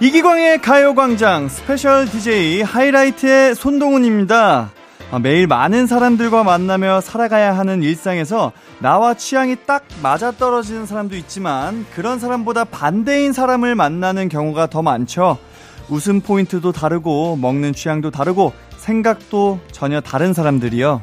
이기광의 가요광장 스페셜 DJ 하이라이트의 손동훈입니다. 매일 많은 사람들과 만나며 살아가야 하는 일상에서 나와 취향이 딱 맞아떨어지는 사람도 있지만 그런 사람보다 반대인 사람을 만나는 경우가 더 많죠. 웃음 포인트도 다르고 먹는 취향도 다르고 생각도 전혀 다른 사람들이요.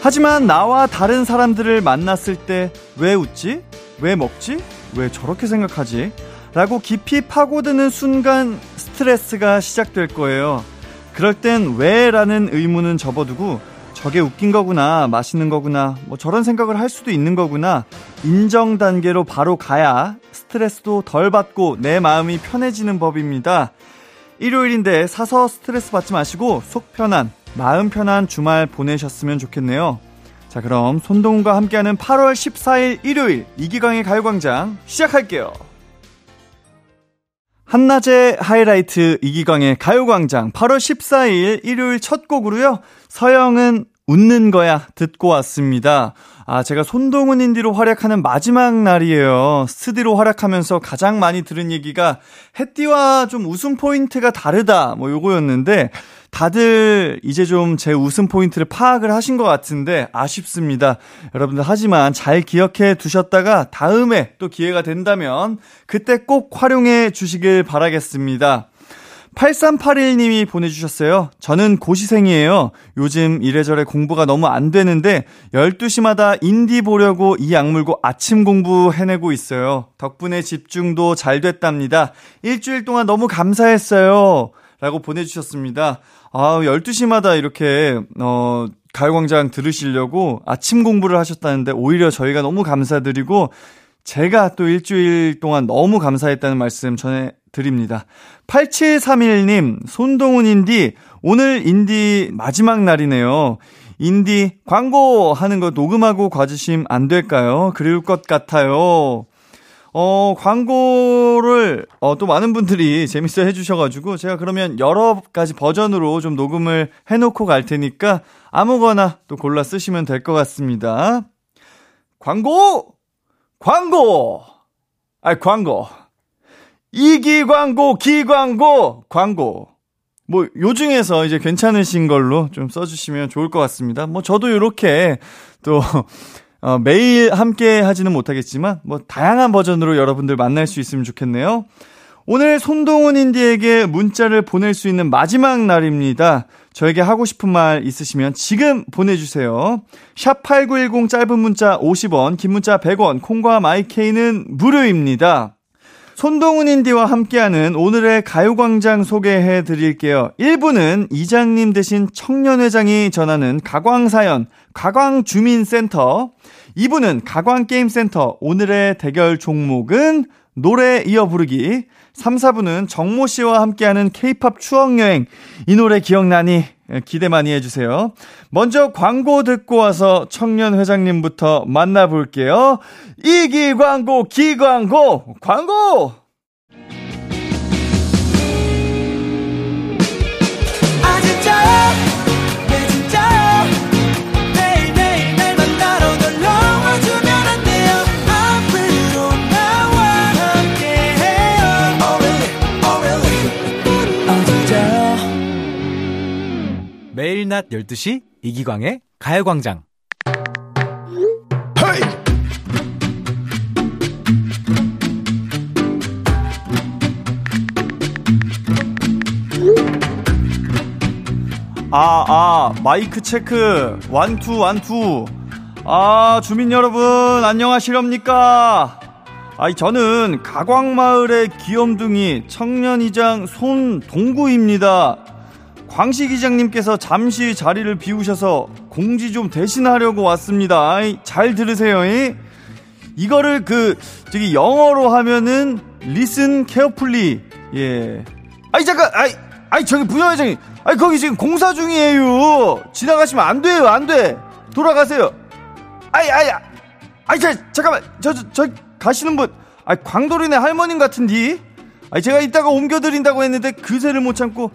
하지만 나와 다른 사람들을 만났을 때 왜 웃지? 왜 먹지? 왜 저렇게 생각하지? 라고 깊이 파고드는 순간 스트레스가 시작될 거예요. 그럴 땐 왜? 라는 의문은 접어두고 저게 웃긴 거구나, 맛있는 거구나, 뭐 저런 생각을 할 수도 있는 거구나 인정 단계로 바로 가야 스트레스도 덜 받고 내 마음이 편해지는 법입니다. 일요일인데 사서 스트레스 받지 마시고 속 편한, 마음 편한 주말 보내셨으면 좋겠네요. 자, 그럼 손동훈과 함께하는 8월 14일 일요일 이기광의 가요광장 시작할게요. 한낮의 하이라이트 이기광의 가요광장 8월 14일 일요일 첫 곡으로요, 서영은 웃는 거야 듣고 왔습니다. 제가 손동훈 인디로 활약하는 마지막 날이에요. 스디로 활약하면서 가장 많이 들은 얘기가 햇띠와 좀 웃음 포인트가 다르다, 뭐 요거였는데 다들 이제 좀 제 웃음 포인트를 파악을 하신 것 같은데 아쉽습니다. 여러분들 하지만 잘 기억해 두셨다가 다음에 또 기회가 된다면 그때 꼭 활용해 주시길 바라겠습니다. 8381님이 보내주셨어요. 저는 고시생이에요. 요즘 이래저래 공부가 너무 안 되는데 12시마다 인디 보려고 이 악물고 아침 공부 해내고 있어요. 덕분에 집중도 잘 됐답니다. 일주일 동안 너무 감사했어요. 라고 보내주셨습니다. 12시마다 이렇게 가요광장 들으시려고 아침 공부를 하셨다는데 오히려 저희가 너무 감사드리고 제가 또 일주일 동안 너무 감사했다는 말씀 전해드립니다. 8731님, 손동훈 인디, 오늘 인디 마지막 날이네요. 인디 광고 하는 거 녹음하고 가주시면 안 될까요? 그럴 것 같아요. 광고를 또 많은 분들이 재밌어 해주셔가지고 제가 그러면 여러 가지 버전으로 좀 녹음을 해놓고 갈 테니까 아무거나 또 골라 쓰시면 될 것 같습니다. 광고! 이기 광고, 기 광고, 광고. 뭐, 요 중에서 이제 괜찮으신 걸로 좀 써주시면 좋을 것 같습니다. 뭐, 저도 요렇게 또, 매일 함께 하지는 못하겠지만, 뭐, 다양한 버전으로 여러분들 만날 수 있으면 좋겠네요. 오늘 손동훈 인디에게 문자를 보낼 수 있는 마지막 날입니다. 저에게 하고 싶은 말 있으시면 지금 보내주세요. 샵8910 짧은 문자 50원, 긴 문자 100원, 콩과 마이케이는 무료입니다. 손동훈 인디와 함께하는 오늘의 가요광장 소개해드릴게요. 1부는 이장님 대신 청년회장이 전하는 가광사연, 가광주민센터. 2부는 가광게임센터, 오늘의 대결 종목은 노래 이어 부르기. 3, 4부는 정모 씨와 함께하는 K-POP 추억여행. 이 노래 기억나니? 기대 많이 해주세요. 먼저 광고 듣고 와서 청년 회장님부터 만나볼게요. 이기 광고, 기 광고, 광고! 매일 낮 12시 이기광의 가요광장. 마이크 체크. 완투. 주민 여러분 안녕하시렵니까? 저는 가광마을의 귀염둥이 청년이장 손동구입니다. 광식 이장님께서 잠시 자리를 비우셔서 공지 좀 대신하려고 왔습니다. 잘 들으세요. 이거를 영어로 하면은 listen carefully. 예. 잠깐. 저기 부녀회장님. 거기 지금 공사 중이에요. 지나가시면 안 돼요. 안 돼. 돌아가세요. 잠깐만. 저 가시는 분. 광돌이네 할머님 같은디. 제가 이따가 옮겨드린다고 했는데 그새를 못 참고.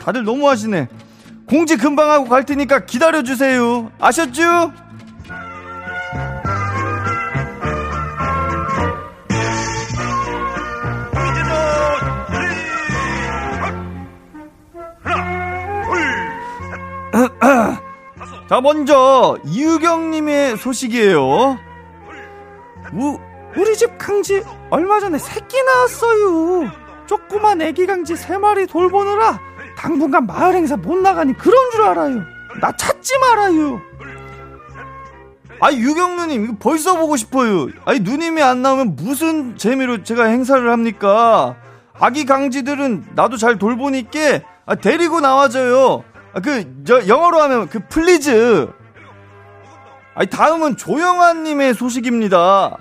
다들 너무하시네. 공지 금방 하고 갈 테니까 기다려주세요. 아셨죠? 자, 먼저 이유경님의 소식이에요. 우리 집 강지 얼마 전에 새끼 낳았어요. 조그만 애기 강지 3마리 돌보느라 당분간 마을 행사 못 나가니 그런 줄 알아요. 나 찾지 말아요. 아니 유경 누님, 이거 벌써 보고 싶어요. 아니 누님이 안 나오면 무슨 재미로 제가 행사를 합니까? 아기 강지들은 나도 잘 돌보니께 데리고 나와줘요. 영어로 하면 플리즈. 아니 다음은 조영아님의 소식입니다.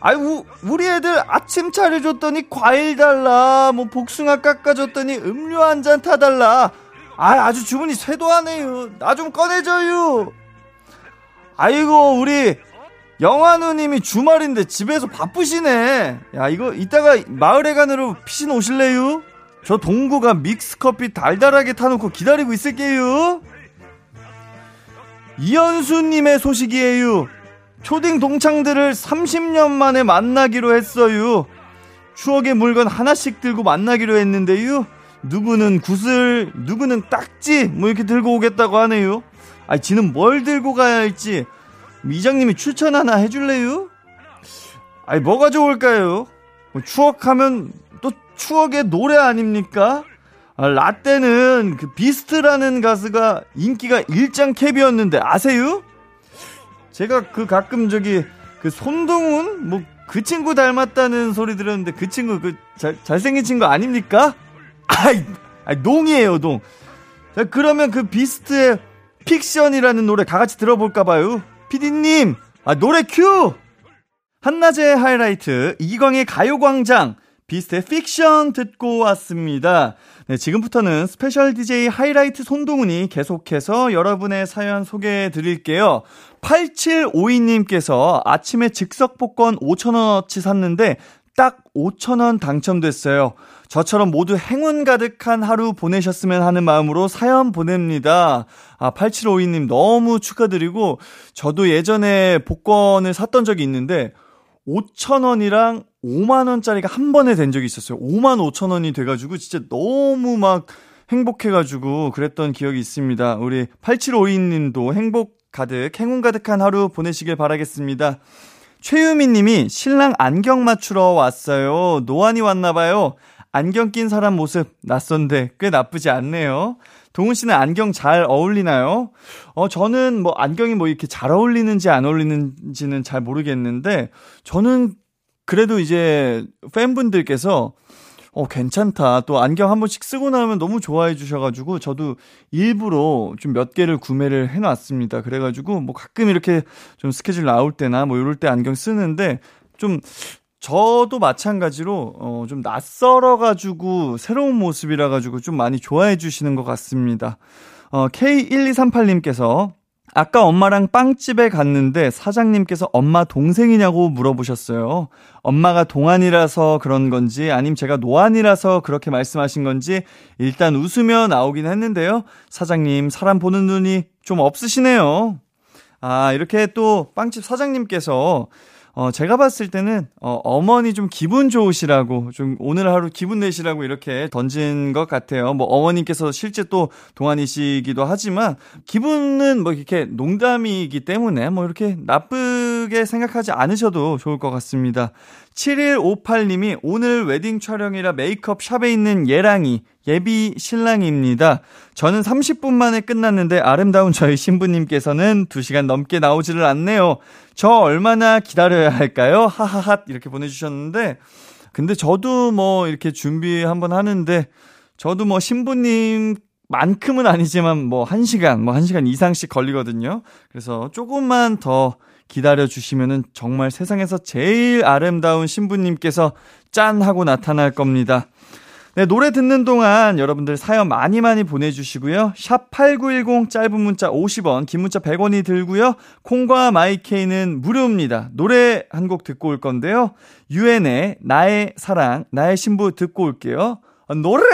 아유, 우리 애들 아침 차려줬더니 과일 달라, 뭐 복숭아 깎아줬더니 음료 한 잔 타달라. 아주 주문이 쇄도하네요. 나 좀 꺼내줘요. 아이고, 우리 영환우님이 주말인데 집에서 바쁘시네. 야, 이거 이따가 마을회관으로 피신 오실래요? 저 동구가 믹스커피 달달하게 타놓고 기다리고 있을게요. 이현수님의 소식이에요. 초딩 동창들을 30년 만에 만나기로 했어요. 추억의 물건 하나씩 들고 만나기로 했는데요, 누구는 구슬, 누구는 딱지 뭐 이렇게 들고 오겠다고 하네요. 아니 지는 뭘 들고 가야 할지 이장님이 추천 하나 해줄래요? 아니 뭐가 좋을까요? 추억하면 또 추억의 노래 아닙니까? 라떼는 그 비스트라는 가수가 인기가 일장캡이었는데 아세요? 제가 가끔 손동훈 그 친구 닮았다는 소리 들었는데 그 친구 잘생긴 친구 아닙니까? 농이에요, 농. 자, 그러면 그 비스트의 픽션이라는 노래 다 같이 들어볼까 봐요. PD님, 노래 큐. 한낮의 하이라이트 이광의 가요광장, 비스트의 픽션 듣고 왔습니다. 네, 지금부터는 스페셜 DJ 하이라이트 손동훈이 계속해서 여러분의 사연 소개해 드릴게요. 8752님께서 아침에 즉석복권 5,000원어치 샀는데 딱 5,000원 당첨됐어요. 저처럼 모두 행운 가득한 하루 보내셨으면 하는 마음으로 사연 보냅니다. 8752님 너무 축하드리고, 저도 예전에 복권을 샀던 적이 있는데 5,000원이랑 5만원짜리가 한 번에 된 적이 있었어요. 5만 5천원이 돼가지고 진짜 너무 막 행복해가지고 그랬던 기억이 있습니다. 우리 8752님도 행복 가득, 행운 가득한 하루 보내시길 바라겠습니다. 최유미님이 신랑 안경 맞추러 왔어요. 노안이 왔나봐요. 안경 낀 사람 모습 낯선데 꽤 나쁘지 않네요. 동훈 씨는 안경 잘 어울리나요? 저는 안경이 이렇게 잘 어울리는지 안 어울리는지는 잘 모르겠는데, 저는 그래도 이제 팬분들께서 괜찮다, 또 안경 한 번씩 쓰고 나면 너무 좋아해 주셔가지고 저도 일부러 좀 몇 개를 구매를 해놨습니다. 그래가지고 가끔 이렇게 좀 스케줄 나올 때나 이럴 때 안경 쓰는데, 좀 저도 마찬가지로 좀 낯설어가지고 새로운 모습이라가지고 좀 많이 좋아해 주시는 것 같습니다. K1238님께서 아까 엄마랑 빵집에 갔는데 사장님께서 엄마 동생이냐고 물어보셨어요. 엄마가 동안이라서 그런 건지 아님 제가 노안이라서 그렇게 말씀하신 건지 일단 웃으며 나오긴 했는데요. 사장님, 사람 보는 눈이 좀 없으시네요. 이렇게 또 빵집 사장님께서 제가 봤을 때는 어머니 좀 기분 좋으시라고, 좀 오늘 하루 기분 내시라고 이렇게 던진 것 같아요. 어머님께서 실제 또 동안이시기도 하지만 기분은 이렇게 농담이기 때문에 이렇게 나쁘게 생각하지 않으셔도 좋을 것 같습니다. 7158님이 오늘 웨딩 촬영이라 메이크업 샵에 있는 예랑이, 예비 신랑입니다. 저는 30분 만에 끝났는데 아름다운 저희 신부님께서는 2시간 넘게 나오지를 않네요. 저 얼마나 기다려야 할까요? 하하하, 이렇게 보내주셨는데, 근데 저도 이렇게 준비 한번 하는데, 저도 신부님 만큼은 아니지만 1시간, 1시간 이상씩 걸리거든요. 그래서 조금만 더 기다려주시면은 정말 세상에서 제일 아름다운 신부님께서 짠 하고 나타날 겁니다. 네, 노래 듣는 동안 여러분들 사연 많이 많이 보내주시고요. 샵 8910 짧은 문자 50원, 긴 문자 100원이 들고요. 콩과 마이케이는 무료입니다. 노래 한 곡 듣고 올 건데요. 유엔의 나의 사랑, 나의 신부 듣고 올게요. 노래!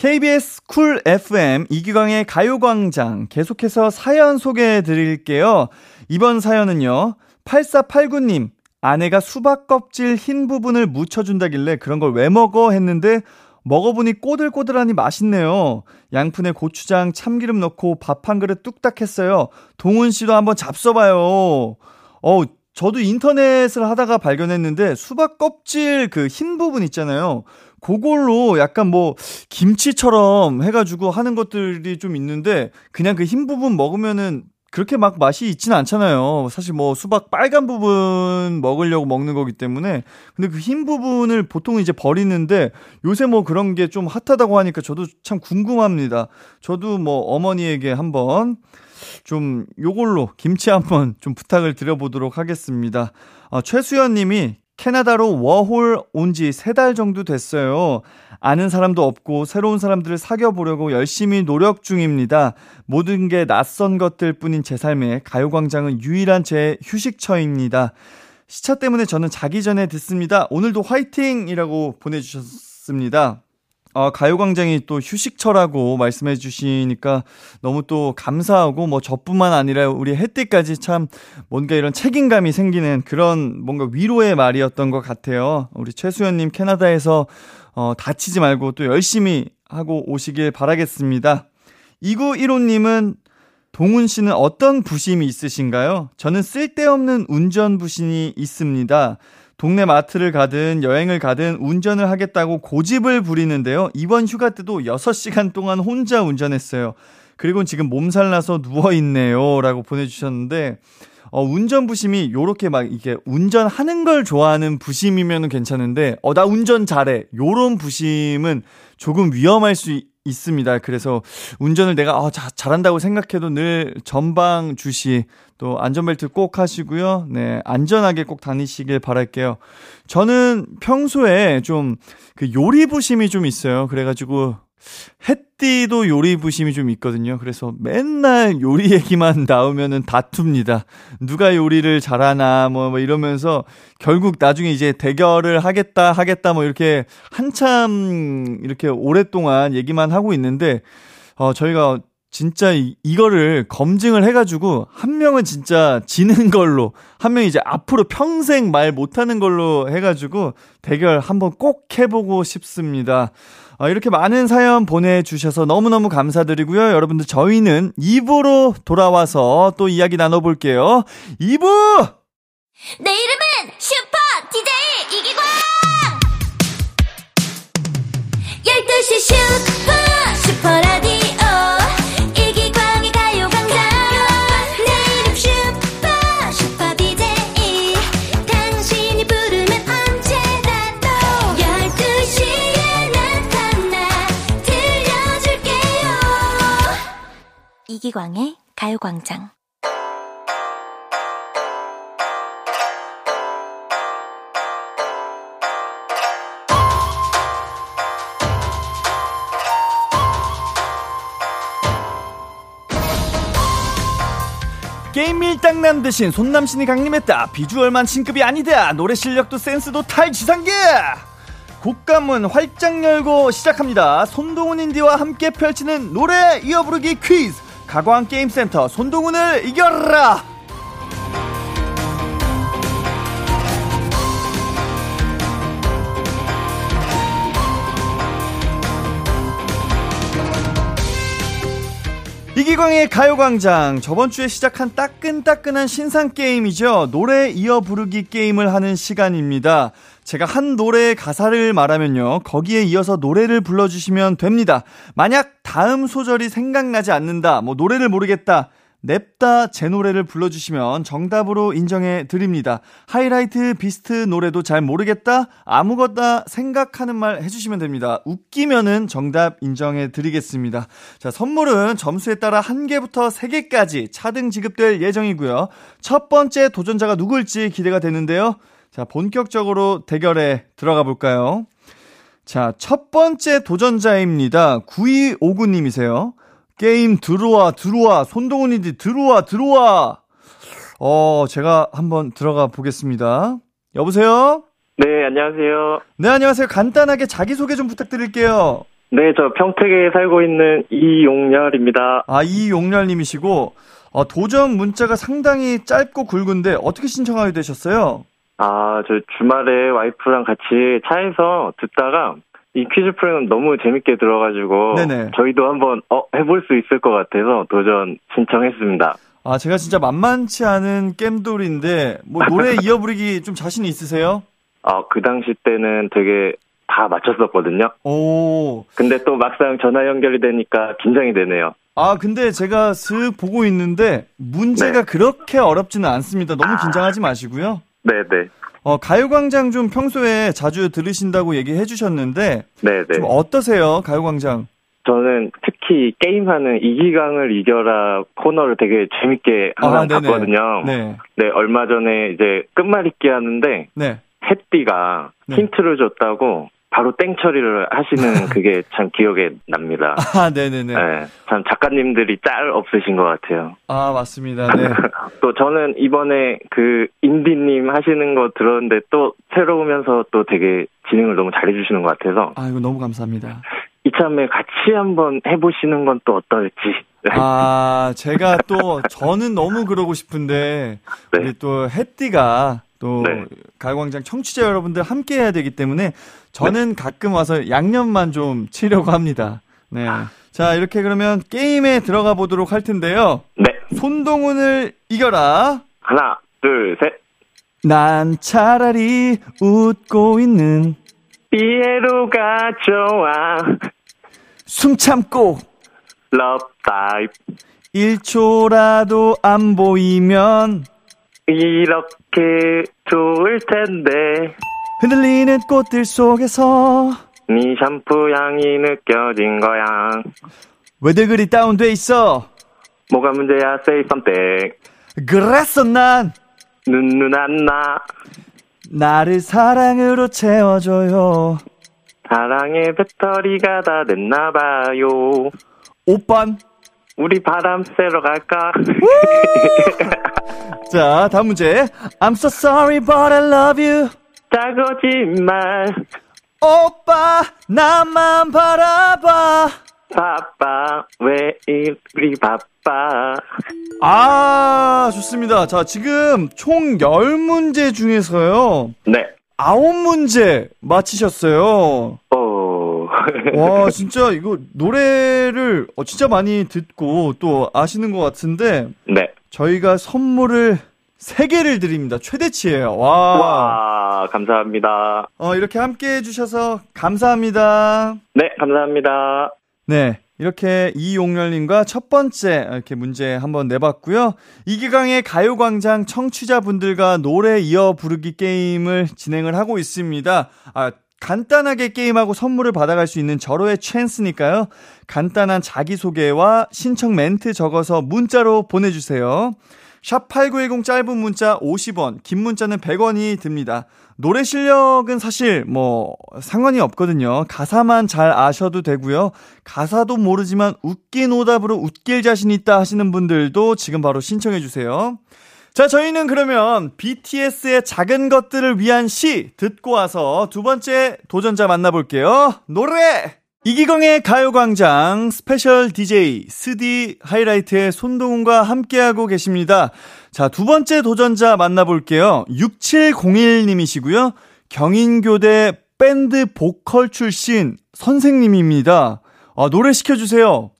KBS 쿨 FM 이기광의 가요광장 계속해서 사연 소개해 드릴게요. 이번 사연은요. 8489님 아내가 수박 껍질 흰 부분을 묻혀준다길래 그런 걸 왜 먹어 했는데 먹어보니 꼬들꼬들하니 맛있네요. 양푼에 고추장 참기름 넣고 밥 한 그릇 뚝딱 했어요. 동훈씨도 한번 잡숴봐요. 저도 인터넷을 하다가 발견했는데 수박 껍질 그 흰 부분 있잖아요. 그걸로 약간 뭐 김치처럼 해가지고 하는 것들이 좀 있는데 그냥 그 흰 부분 먹으면은 그렇게 막 맛이 있진 않잖아요. 사실 뭐 수박 빨간 부분 먹으려고 먹는 거기 때문에. 근데 그 흰 부분을 보통 이제 버리는데 요새 뭐 그런 게 좀 핫하다고 하니까 저도 참 궁금합니다. 저도 뭐 어머니에게 한번 좀 요걸로 김치 한번 좀 부탁을 드려보도록 하겠습니다. 최수연 님이 캐나다로 워홀 온 지 3달 정도 됐어요. 아는 사람도 없고 새로운 사람들을 사귀어 보려고 열심히 노력 중입니다. 모든 게 낯선 것들 뿐인 제 삶에 가요광장은 유일한 제 휴식처입니다. 시차 때문에 저는 자기 전에 듣습니다. 오늘도 화이팅이라고 보내주셨습니다. 가요광장이 또 휴식처라고 말씀해 주시니까 너무 또 감사하고 뭐 저뿐만 아니라 우리 혜띠까지 참 뭔가 이런 책임감이 생기는 그런 뭔가 위로의 말이었던 것 같아요. 우리 최수연님 캐나다에서 다치지 말고 또 열심히 하고 오시길 바라겠습니다. 2915님은 동훈 씨는 어떤 부심이 있으신가요? 저는 쓸데없는 운전 부심이 있습니다. 동네 마트를 가든 여행을 가든 운전을 하겠다고 고집을 부리는데요. 이번 휴가 때도 6시간 동안 혼자 운전했어요. 그리고 지금 몸살나서 누워있네요. 라고 보내주셨는데 운전 부심이 요렇게 막 이게 운전하는 걸 좋아하는 부심이면 괜찮은데 나 운전 잘해 요런 부심은 조금 위험할 수 있습니다. 그래서 운전을 내가 잘한다고 생각해도 늘 전방 주시 또 안전벨트 꼭 하시고요. 네, 안전하게 꼭 다니시길 바랄게요. 저는 평소에 좀 그 요리 부심이 좀 있어요. 그래가지고 햇띠도 요리 부심이 좀 있거든요. 그래서 맨날 요리 얘기만 나오면은 다툽니다. 누가 요리를 잘하나 뭐 이러면서 결국 나중에 이제 대결을 하겠다 뭐 이렇게 한참 이렇게 오랫동안 얘기만 하고 있는데 저희가 진짜 이거를 검증을 해가지고 한 명은 진짜 지는 걸로 한 명이 이제 앞으로 평생 말 못하는 걸로 해가지고 대결 한번 꼭 해보고 싶습니다. 이렇게 많은 사연 보내주셔서 너무너무 감사드리고요. 여러분들 저희는 2부로 돌아와서 또 이야기 나눠볼게요. 2부! 내 이름은 슈퍼 DJ 이기광 12시 슈퍼라디오 이기광의 가요광장 게임 밀당남 대신 손남신이 강림했다. 비주얼만 신급이 아니다. 노래 실력도 센스도 탈지상계. 곡감문 활짝 열고 시작합니다. 손동훈 인디와 함께 펼치는 노래 이어부르기 퀴즈 가광게임센터 손동훈을 이겨라. 이기광의 가요광장 저번주에 시작한 따끈따끈한 신상게임이죠. 노래 이어 부르기 게임을 하는 시간입니다. 제가 한 노래의 가사를 말하면요. 거기에 이어서 노래를 불러주시면 됩니다. 만약 다음 소절이 생각나지 않는다, 뭐 노래를 모르겠다, 냅다 제 노래를 불러주시면 정답으로 인정해 드립니다. 하이라이트 비스트 노래도 잘 모르겠다, 아무거나 생각하는 말 해주시면 됩니다. 웃기면은 정답 인정해 드리겠습니다. 자, 선물은 점수에 따라 1개부터 3개까지 차등 지급될 예정이고요. 첫 번째 도전자가 누굴지 기대가 되는데요. 자, 본격적으로 대결에 들어가 볼까요? 자, 첫 번째 도전자입니다. 9259님이세요. 게임 들어와. 손동훈이디 들어와. 제가 한번 들어가 보겠습니다. 여보세요? 네, 안녕하세요. 네, 안녕하세요. 간단하게 자기소개 좀 부탁드릴게요. 네, 저 평택에 살고 있는 이용렬입니다. 아, 이용렬님이시고, 도전 문자가 상당히 짧고 굵은데 어떻게 신청하게 되셨어요? 아, 저 주말에 와이프랑 같이 차에서 듣다가 이 퀴즈 프로그램 너무 재밌게 들어가지고 네네. 저희도 한번 해볼 수 있을 것 같아서 도전 신청했습니다. 아, 제가 진짜 만만치 않은 겜돌인데 뭐 노래 이어부르기 좀 자신이 있으세요? 아, 그 당시 때는 되게 다 맞췄었거든요. 오. 근데 또 막상 전화 연결이 되니까 긴장이 되네요. 아, 근데 제가 슥 보고 있는데 문제가 네. 그렇게 어렵지는 않습니다. 너무 긴장하지 마시고요. 네네. 가요광장 좀 평소에 자주 들으신다고 얘기해 주셨는데 네네. 좀 어떠세요, 가요광장? 저는 특히 게임하는 이기강을 이겨라 코너를 되게 재밌게 항상 봤거든요. 네. 네, 얼마 전에 이제 끝말잇기 하는데 네. 햇띠가 네. 힌트를 줬다고 바로 땡 처리를 하시는 그게 참 기억에 납니다. 아, 네네네. 네, 참 작가님들이 짤 없으신 것 같아요. 아, 맞습니다. 네. 또 저는 이번에 그 인디님 하시는 거 들었는데 또 새로우면서 또 되게 진행을 너무 잘해주시는 것 같아서. 아, 이거 너무 감사합니다. 이참에 같이 한번 해보시는 건 또 어떨지. 아, 제가 또 저는 너무 그러고 싶은데 네. 우리 또 햇띠가 또 네. 가요광장 청취자 여러분들 함께 해야 되기 때문에 저는 네. 가끔 와서 양념만 좀 치려고 합니다. 네, 자 이렇게 그러면 게임에 들어가 보도록 할 텐데요. 네. 손동훈을 이겨라. 하나, 둘, 셋. 난 차라리 웃고 있는 피에로가 좋아. 숨 참고. 러브 타입. 1초라도 안 보이면. 이렇게 좋을 텐데. 흔들리는 꽃들 속에서 네 샴푸 향이 느껴진 거야. 왜들 그리 다운돼 있어? 뭐가 문제야? Say something. 그랬어 난 눈누난 나. 나를 사랑으로 채워줘요. 사랑의 배터리가 다 됐나 봐요. 오빤 우리 바람 쐬러 갈까? 자, 다음 문제. I'm so sorry but I love you. 다 거짓말. 오빠 나만 바라봐. 바빠 왜 이리 바빠. 아, 좋습니다. 자, 지금 총 10문제 중에서요. 네. 9문제 맞히셨어요. 와, 진짜 이거 노래를 진짜 많이 듣고 또 아시는 것 같은데 네. 저희가 선물을 3개를 드립니다. 최대치예요. 와, 감사합니다. 이렇게 함께해 주셔서 감사합니다. 네, 감사합니다. 네, 이렇게 이용렬님과 첫 번째 이렇게 문제 한번 내봤고요. 이기광의 가요광장 청취자분들과 노래 이어 부르기 게임을 진행을 하고 있습니다. 간단하게 게임하고 선물을 받아갈 수 있는 절호의 찬스니까요. 간단한 자기소개와 신청 멘트 적어서 문자로 보내주세요. 샵8910 짧은 문자 50원, 긴 문자는 100원이 듭니다. 노래 실력은 사실 뭐 상관이 없거든요. 가사만 잘 아셔도 되고요. 가사도 모르지만 웃긴 오답으로 웃길 자신 있다 하시는 분들도 지금 바로 신청해주세요. 자, 저희는 그러면 BTS의 작은 것들을 위한 시 듣고 와서 두 번째 도전자 만나볼게요. 노래! 이기광의 가요광장 스페셜 DJ 스디 하이라이트의 손동훈과 함께하고 계십니다. 자, 두 번째 도전자 만나볼게요. 6701님이시고요. 경인교대 밴드 보컬 출신 선생님입니다. 노래 시켜주세요.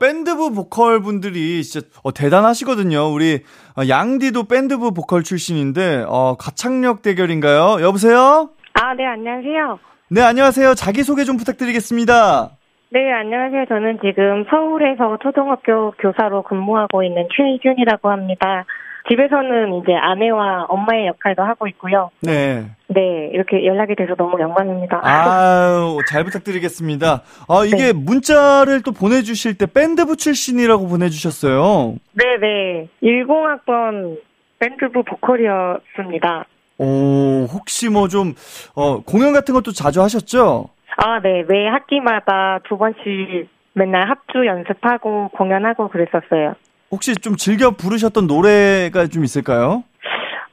밴드부 보컬 분들이 진짜 대단하시거든요. 우리 양디도 밴드부 보컬 출신인데 가창력 대결인가요? 여보세요? 아, 네, 안녕하세요. 네, 안녕하세요. 자기소개 좀 부탁드리겠습니다. 네, 안녕하세요. 저는 지금 서울에서 초등학교 교사로 근무하고 있는 최희준이라고 합니다. 집에서는 이제 아내와 엄마의 역할도 하고 있고요. 네. 네, 이렇게 연락이 돼서 너무 영광입니다. 아유, 잘 부탁드리겠습니다. 이게 네. 문자를 또 보내주실 때 밴드부 출신이라고 보내주셨어요. 네네. 10학번 밴드부 보컬이었습니다. 오, 혹시 뭐 좀, 공연 같은 것도 자주 하셨죠? 아, 네. 매 학기마다 2번씩 맨날 합주 연습하고 공연하고 그랬었어요. 혹시 좀 즐겨 부르셨던 노래가 좀 있을까요?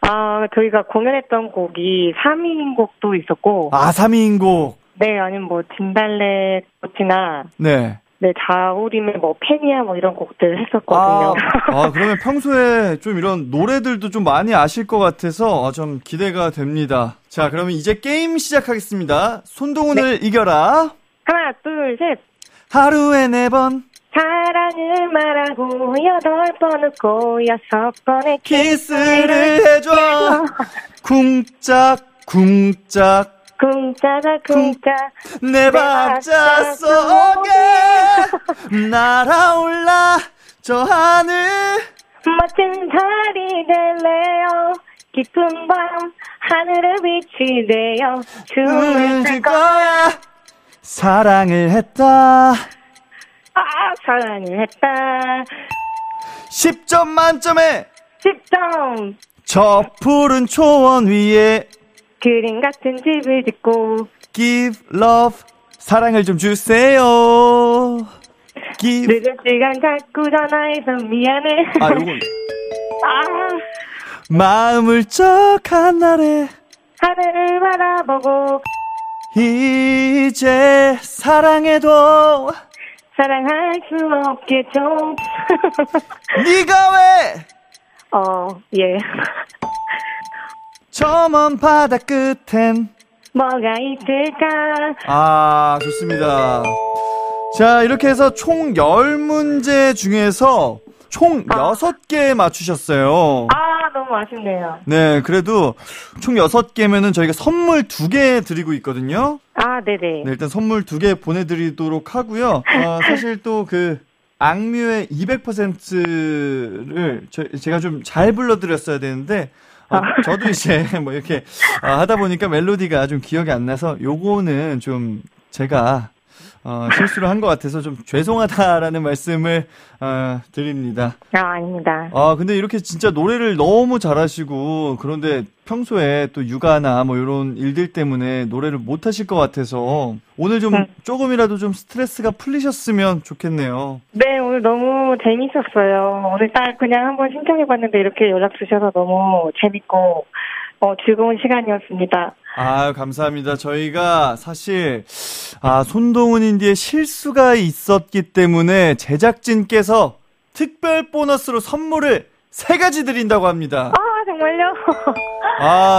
아, 저희가 공연했던 곡이 3인곡도 있었고. 아, 3인곡. 네, 아니면 뭐 진달래 꽃이나 네, 자우림의 뭐 팬이야 뭐 이런 곡들 했었거든요. 아, 그러면 평소에 좀 이런 노래들도 좀 많이 아실 것 같아서 좀 기대가 됩니다. 자, 그러면 이제 게임 시작하겠습니다. 손동훈을 이겨라. 하나, 둘, 셋. 하루에 4번. 사랑을 말하고 8번 웃고 6번의 키스를 해줘. 쿵짝쿵짝. 궁짜자 궁짜 내 박자 속에 날아올라 저 하늘 멋진 달이 될래요 깊은 밤 하늘을 빛이 되어 춤을 출 거야 사랑을 했다 사랑을 했다 10점 만점에 10점 저 푸른 초원 위에 그림 같은 집을 짓고 Give love 사랑을 좀 주세요 Give 늦은 시간 자꾸 전화해서 미안해 요건 마음을 쩍한 날에 하늘을 바라보고 이제 사랑해도 사랑할 수 없겠죠 네가 왜 저 먼 바다 끝엔 뭐가 있을까? 아, 좋습니다. 자, 이렇게 해서 총 10문제 중에서 총 6개 맞추셨어요. 아, 너무 아쉽네요. 네, 그래도 총 6개면은 저희가 선물 2개 드리고 있거든요. 아, 네네. 네, 일단 선물 2개 보내드리도록 하고요. 사실 또 그 악뮤의 200%를 제가 좀 잘 불러드렸어야 되는데 저도 이제 뭐 이렇게 하다 보니까 멜로디가 좀 기억이 안 나서 요거는 좀 제가 실수를 한 것 같아서 좀 죄송하다라는 말씀을 드립니다. 아닙니다. 근데 이렇게 진짜 노래를 너무 잘하시고 그런데 평소에 또 육아나 뭐 이런 일들 때문에 노래를 못 하실 것 같아서 오늘 좀 조금이라도 좀 스트레스가 풀리셨으면 좋겠네요. 네, 오늘 너무 재밌었어요. 오늘 딱 그냥 한번 신청해봤는데 이렇게 연락 주셔서 너무 재밌고 즐거운 시간이었습니다. 아유, 감사합니다. 저희가 사실, 손동훈 인디의 실수가 있었기 때문에 제작진께서 특별 보너스로 선물을 3가지 드린다고 합니다. 정말요?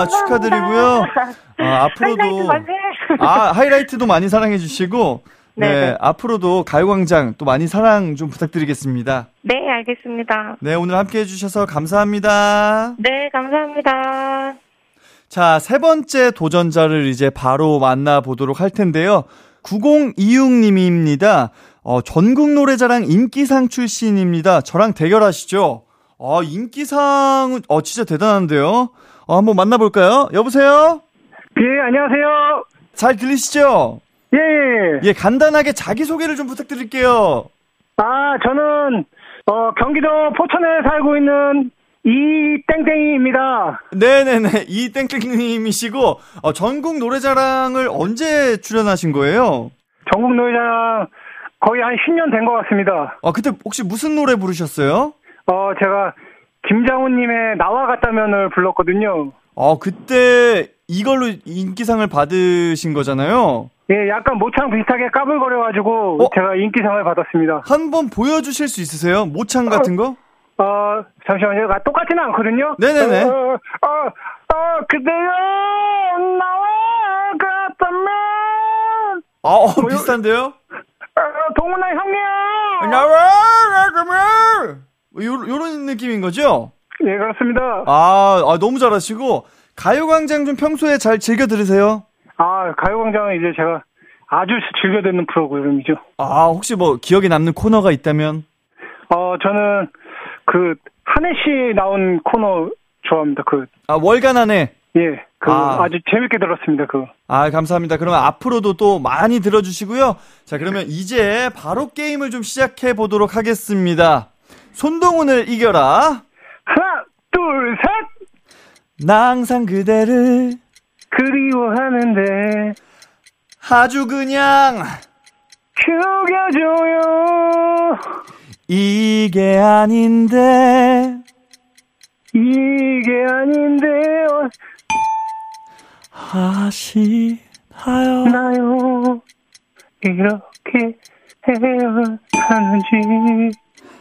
축하드리고요. 앞으로도. 하이라이트도 많이 사랑해주시고. 네, 앞으로도 가요광장 또 많이 사랑 좀 부탁드리겠습니다. 네, 알겠습니다. 네, 오늘 함께 해주셔서 감사합니다. 네, 감사합니다. 자, 3번째 도전자를 이제 바로 만나보도록 할 텐데요. 9026님입니다. 전국노래자랑 인기상 출신입니다. 저랑 대결하시죠. 인기상은 진짜 대단한데요. 한번 만나볼까요? 여보세요? 예, 안녕하세요. 잘 들리시죠? 예. 예, 간단하게 자기소개를 좀 부탁드릴게요. 저는 경기도 포천에 살고 있는 이땡땡이입니다. 네네네, 이땡땡님이시고 전국 노래자랑을 언제 출연하신 거예요? 전국 노래자랑 거의 한 10년 된 것 같습니다. 그때 혹시 무슨 노래 부르셨어요? 제가 김장훈님의 나와 같다면을 불렀거든요. 그때 이걸로 인기상을 받으신 거잖아요. 예, 약간 모창 비슷하게 까불거려가지고 제가 인기상을 받았습니다. 한번 보여주실 수 있으세요? 모창 같은 거? 잠시만요. 똑같지는 않거든요? 네네네. 그대여, 나와, 같다면. 비슷한데요? 동훈아, 형이야! 나와, 같다면! 요런 느낌인 거죠? 예, 그렇습니다. 너무 잘하시고, 가요광장 좀 평소에 잘 즐겨 들으세요? 가요광장은 이제 제가 아주 즐겨 듣는 프로그램이죠. 혹시 뭐 기억에 남는 코너가 있다면? 저는, 한혜 씨 나온 코너 좋아합니다. 월간 한혜. 예. 아주 재밌게 들었습니다. 감사합니다. 그러면 앞으로도 또 많이 들어주시고요. 자, 그러면 이제 바로 게임을 좀 시작해 보도록 하겠습니다. 손동훈을 이겨라. 하나, 둘, 셋! 나 항상 그대를 그리워하는데 아주 그냥 죽여줘요. 이게 아닌데 이게 아닌데 아시나 나요 이렇게 헤어하는지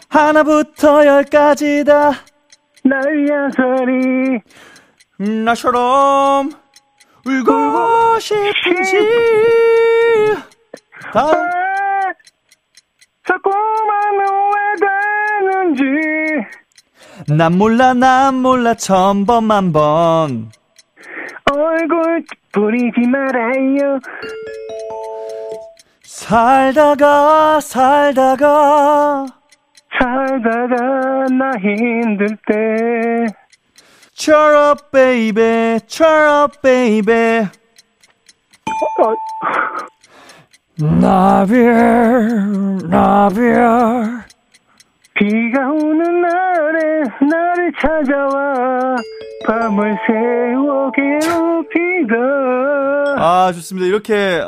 하나부터 열까지 다 날 양손이 나처럼 울고 싶은지 다 자꾸만 오해되는지 난 몰라 천번만 번 얼굴 부리지 말아요 살다가 나 힘들 때 Cheer up baby Cheer up baby 나비야 비가 오는 날에 나를 찾아와 밤을 새워 괴롭히다. 아, 좋습니다. 이렇게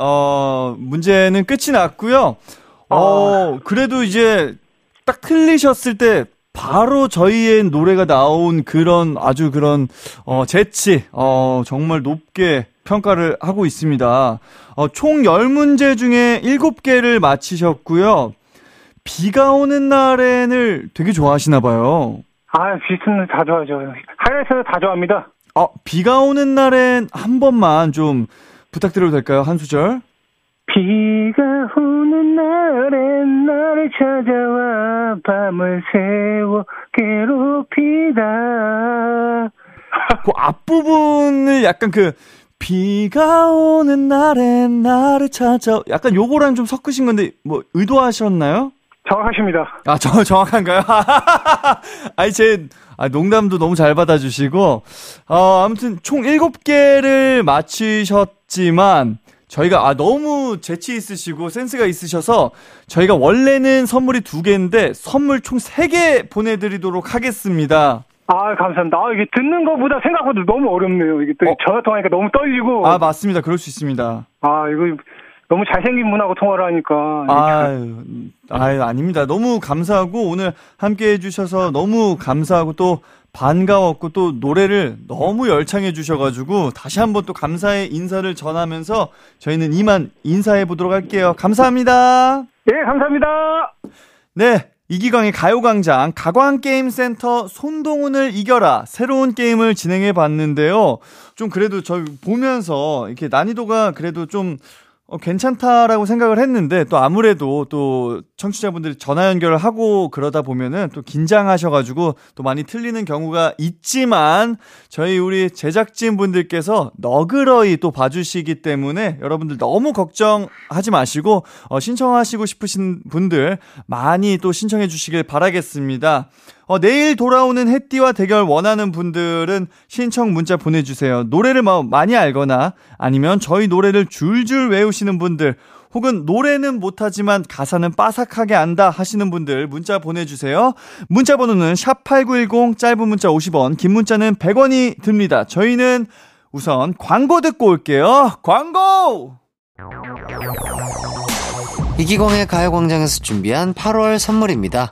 문제는 끝이 났고요. 그래도 이제 딱 틀리셨을 때 바로 저희의 노래가 나온 그런 아주 그런 재치 정말 높게 평가를 하고 있습니다. 총 10문제 중에 7개를 맞히셨고요. 비가 오는 날엔을 되게 좋아하시나 봐요. 아, 비스트는 다 좋아하죠. 하이라이트도 다 좋아합니다. 아, 비가 오는 날엔 한 번만 좀 부탁드려도 될까요? 한 소절. 비가 오는 날엔 나를 찾아와 밤을 새워 괴롭히다. 그 앞부분을 약간 그 비가 오는 날엔 나를 찾아 약간 요거랑 좀 섞으신 건데 뭐 의도하셨나요? 정확하십니다. 아, 정확한가요? 아니, 농담도 너무 잘 받아주시고, 아무튼 총 7개를 맞히셨지만, 저희가, 너무 재치 있으시고, 센스가 있으셔서, 저희가 원래는 선물이 2개인데, 선물 총 3개 보내드리도록 하겠습니다. 아, 감사합니다. 이게 듣는 것보다 생각보다 너무 어렵네요. 이게 또 전화 통화하니까 너무 떨리고. 아, 맞습니다. 그럴 수 있습니다. 아, 이거. 너무 잘생긴 분하고 통화를 하니까. 아닙니다. 너무 감사하고, 오늘 함께 해주셔서 너무 감사하고, 또 반가웠고, 또 노래를 너무 열창해 주셔가지고, 다시 한번 또 감사의 인사를 전하면서, 저희는 이만 인사해 보도록 할게요. 감사합니다. 예, 감사합니다. 네. 이기광의 가요광장, 가광게임센터 손동훈을 이겨라 새로운 게임을 진행해 봤는데요. 좀 그래도 저희 보면서, 이렇게 난이도가 그래도 좀, 괜찮다라고 생각을 했는데, 또 아무래도 또 청취자분들이 전화 연결을 하고 그러다 보면은 또 긴장하셔가지고 또 많이 틀리는 경우가 있지만, 저희 우리 제작진분들께서 너그러이 또 봐주시기 때문에 여러분들 너무 걱정하지 마시고, 신청하시고 싶으신 분들 많이 또 신청해 주시길 바라겠습니다. 내일 돌아오는 해띠와 대결 원하는 분들은 신청 문자 보내주세요. 노래를 많이 알거나 아니면 저희 노래를 줄줄 외우시는 분들, 혹은 노래는 못하지만 가사는 빠삭하게 안다 하시는 분들 문자 보내주세요. 문자 번호는 샵8910, 짧은 문자 50원, 긴 문자는 100원이 듭니다. 저희는 우선 광고 듣고 올게요. 광고! 이기광의 가요광장에서 준비한 8월 선물입니다.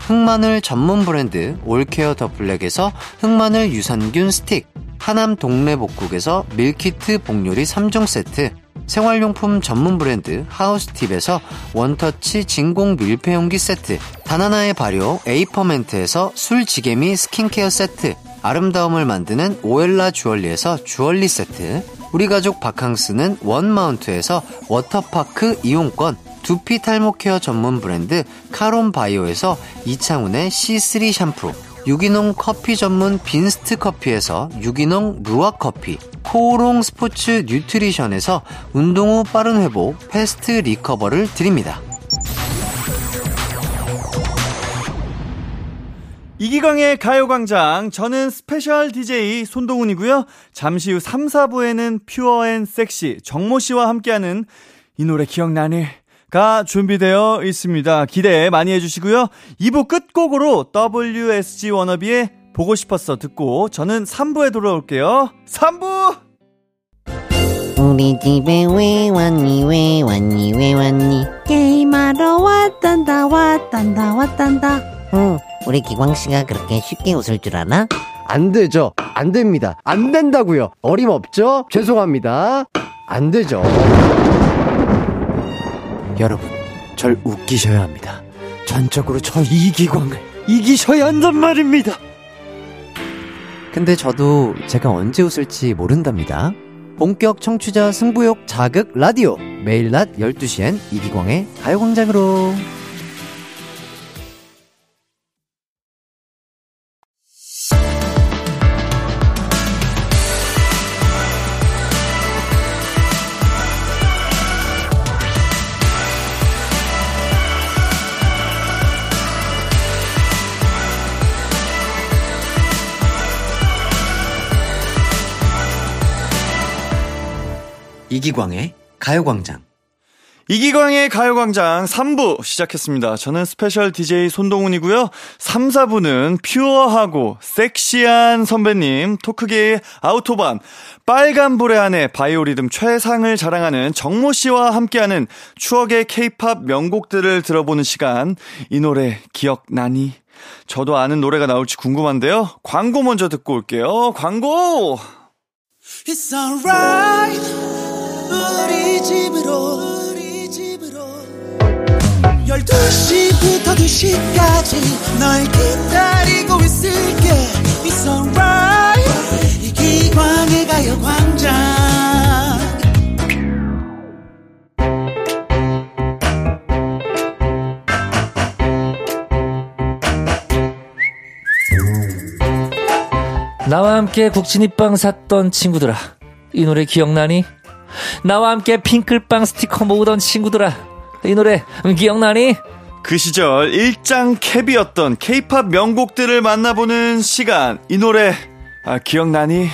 흑마늘 전문 브랜드 올케어 더 블랙에서 흑마늘 유산균 스틱, 하남 동래복국에서 밀키트 복요리 3종 세트, 생활용품 전문 브랜드 하우스팁에서 원터치 진공 밀폐용기 세트, 단 하나의 발효 에이퍼멘트에서 술지개미 스킨케어 세트, 아름다움을 만드는 오엘라 주얼리에서 주얼리 세트, 우리 가족 바캉스는 원마운트에서 워터파크 이용권, 두피 탈모 케어 전문 브랜드 카론바이오에서 이창훈의 C3 샴푸, 유기농 커피 전문 비스트 커피에서 유기농 루아 커피, 코오롱 스포츠 뉴트리션에서 운동 후 빠른 회복, 패스트 리커버를 드립니다. 이기광의 가요광장, 저는 스페셜 DJ 손동훈이고요. 잠시 후 3, 4부에는 퓨어 앤 섹시 정모씨와 함께하는 이 노래 기억나니? 가 준비되어 있습니다. 기대 많이 해주시고요. 2부 끝곡으로 WSG 워너비의 보고 싶었어 듣고 저는 3부에 돌아올게요. 3부! 우리 집에 왜 왔니 왜 왔니 왜 왔니, 게임하러 왔단다 왔단다 왔단다. 응, 우리 기광씨가 그렇게 쉽게 웃을 줄 아나? 안 되죠. 안 됩니다. 안 된다고요. 어림없죠? 죄송합니다. 안 되죠. 여러분, 절 웃기셔야 합니다. 전적으로 저 이기광을 이기셔야 한단 말입니다. 근데 저도 제가 언제 웃을지 모른답니다. 본격 청취자 승부욕 자극 라디오, 매일 낮 12시엔 이기광의 가요광장으로. 이기광의 가요광장. 이기광의 가요광장 3부 시작했습니다. 저는 스페셜 DJ 손동훈이고요. 3, 4부는 퓨어하고 섹시한 선배님, 토크계의 아우토반, 빨간불의 한해 바이오리듬 최상을 자랑하는 정모씨와 함께하는 추억의 K-POP 명곡들을 들어보는 시간. 이 노래 기억나니? 저도 아는 노래가 나올지 궁금한데요. 광고 먼저 듣고 올게요. 광고! It's alright. 우리 집으로, 우리 집으로. 12시부터 2시까지 널 기다리고 있을게. It's alright. 이기광의 가요광장. 나와 함께 국진이빵 샀던 친구들아, 이 노래 기억나니? 나와 함께 핑클빵 스티커 모으던 친구들아, 이 노래 기억나니? 그 시절 일장 캡이었던 K-팝 명곡들을 만나보는 시간. 이 노래 기억나니?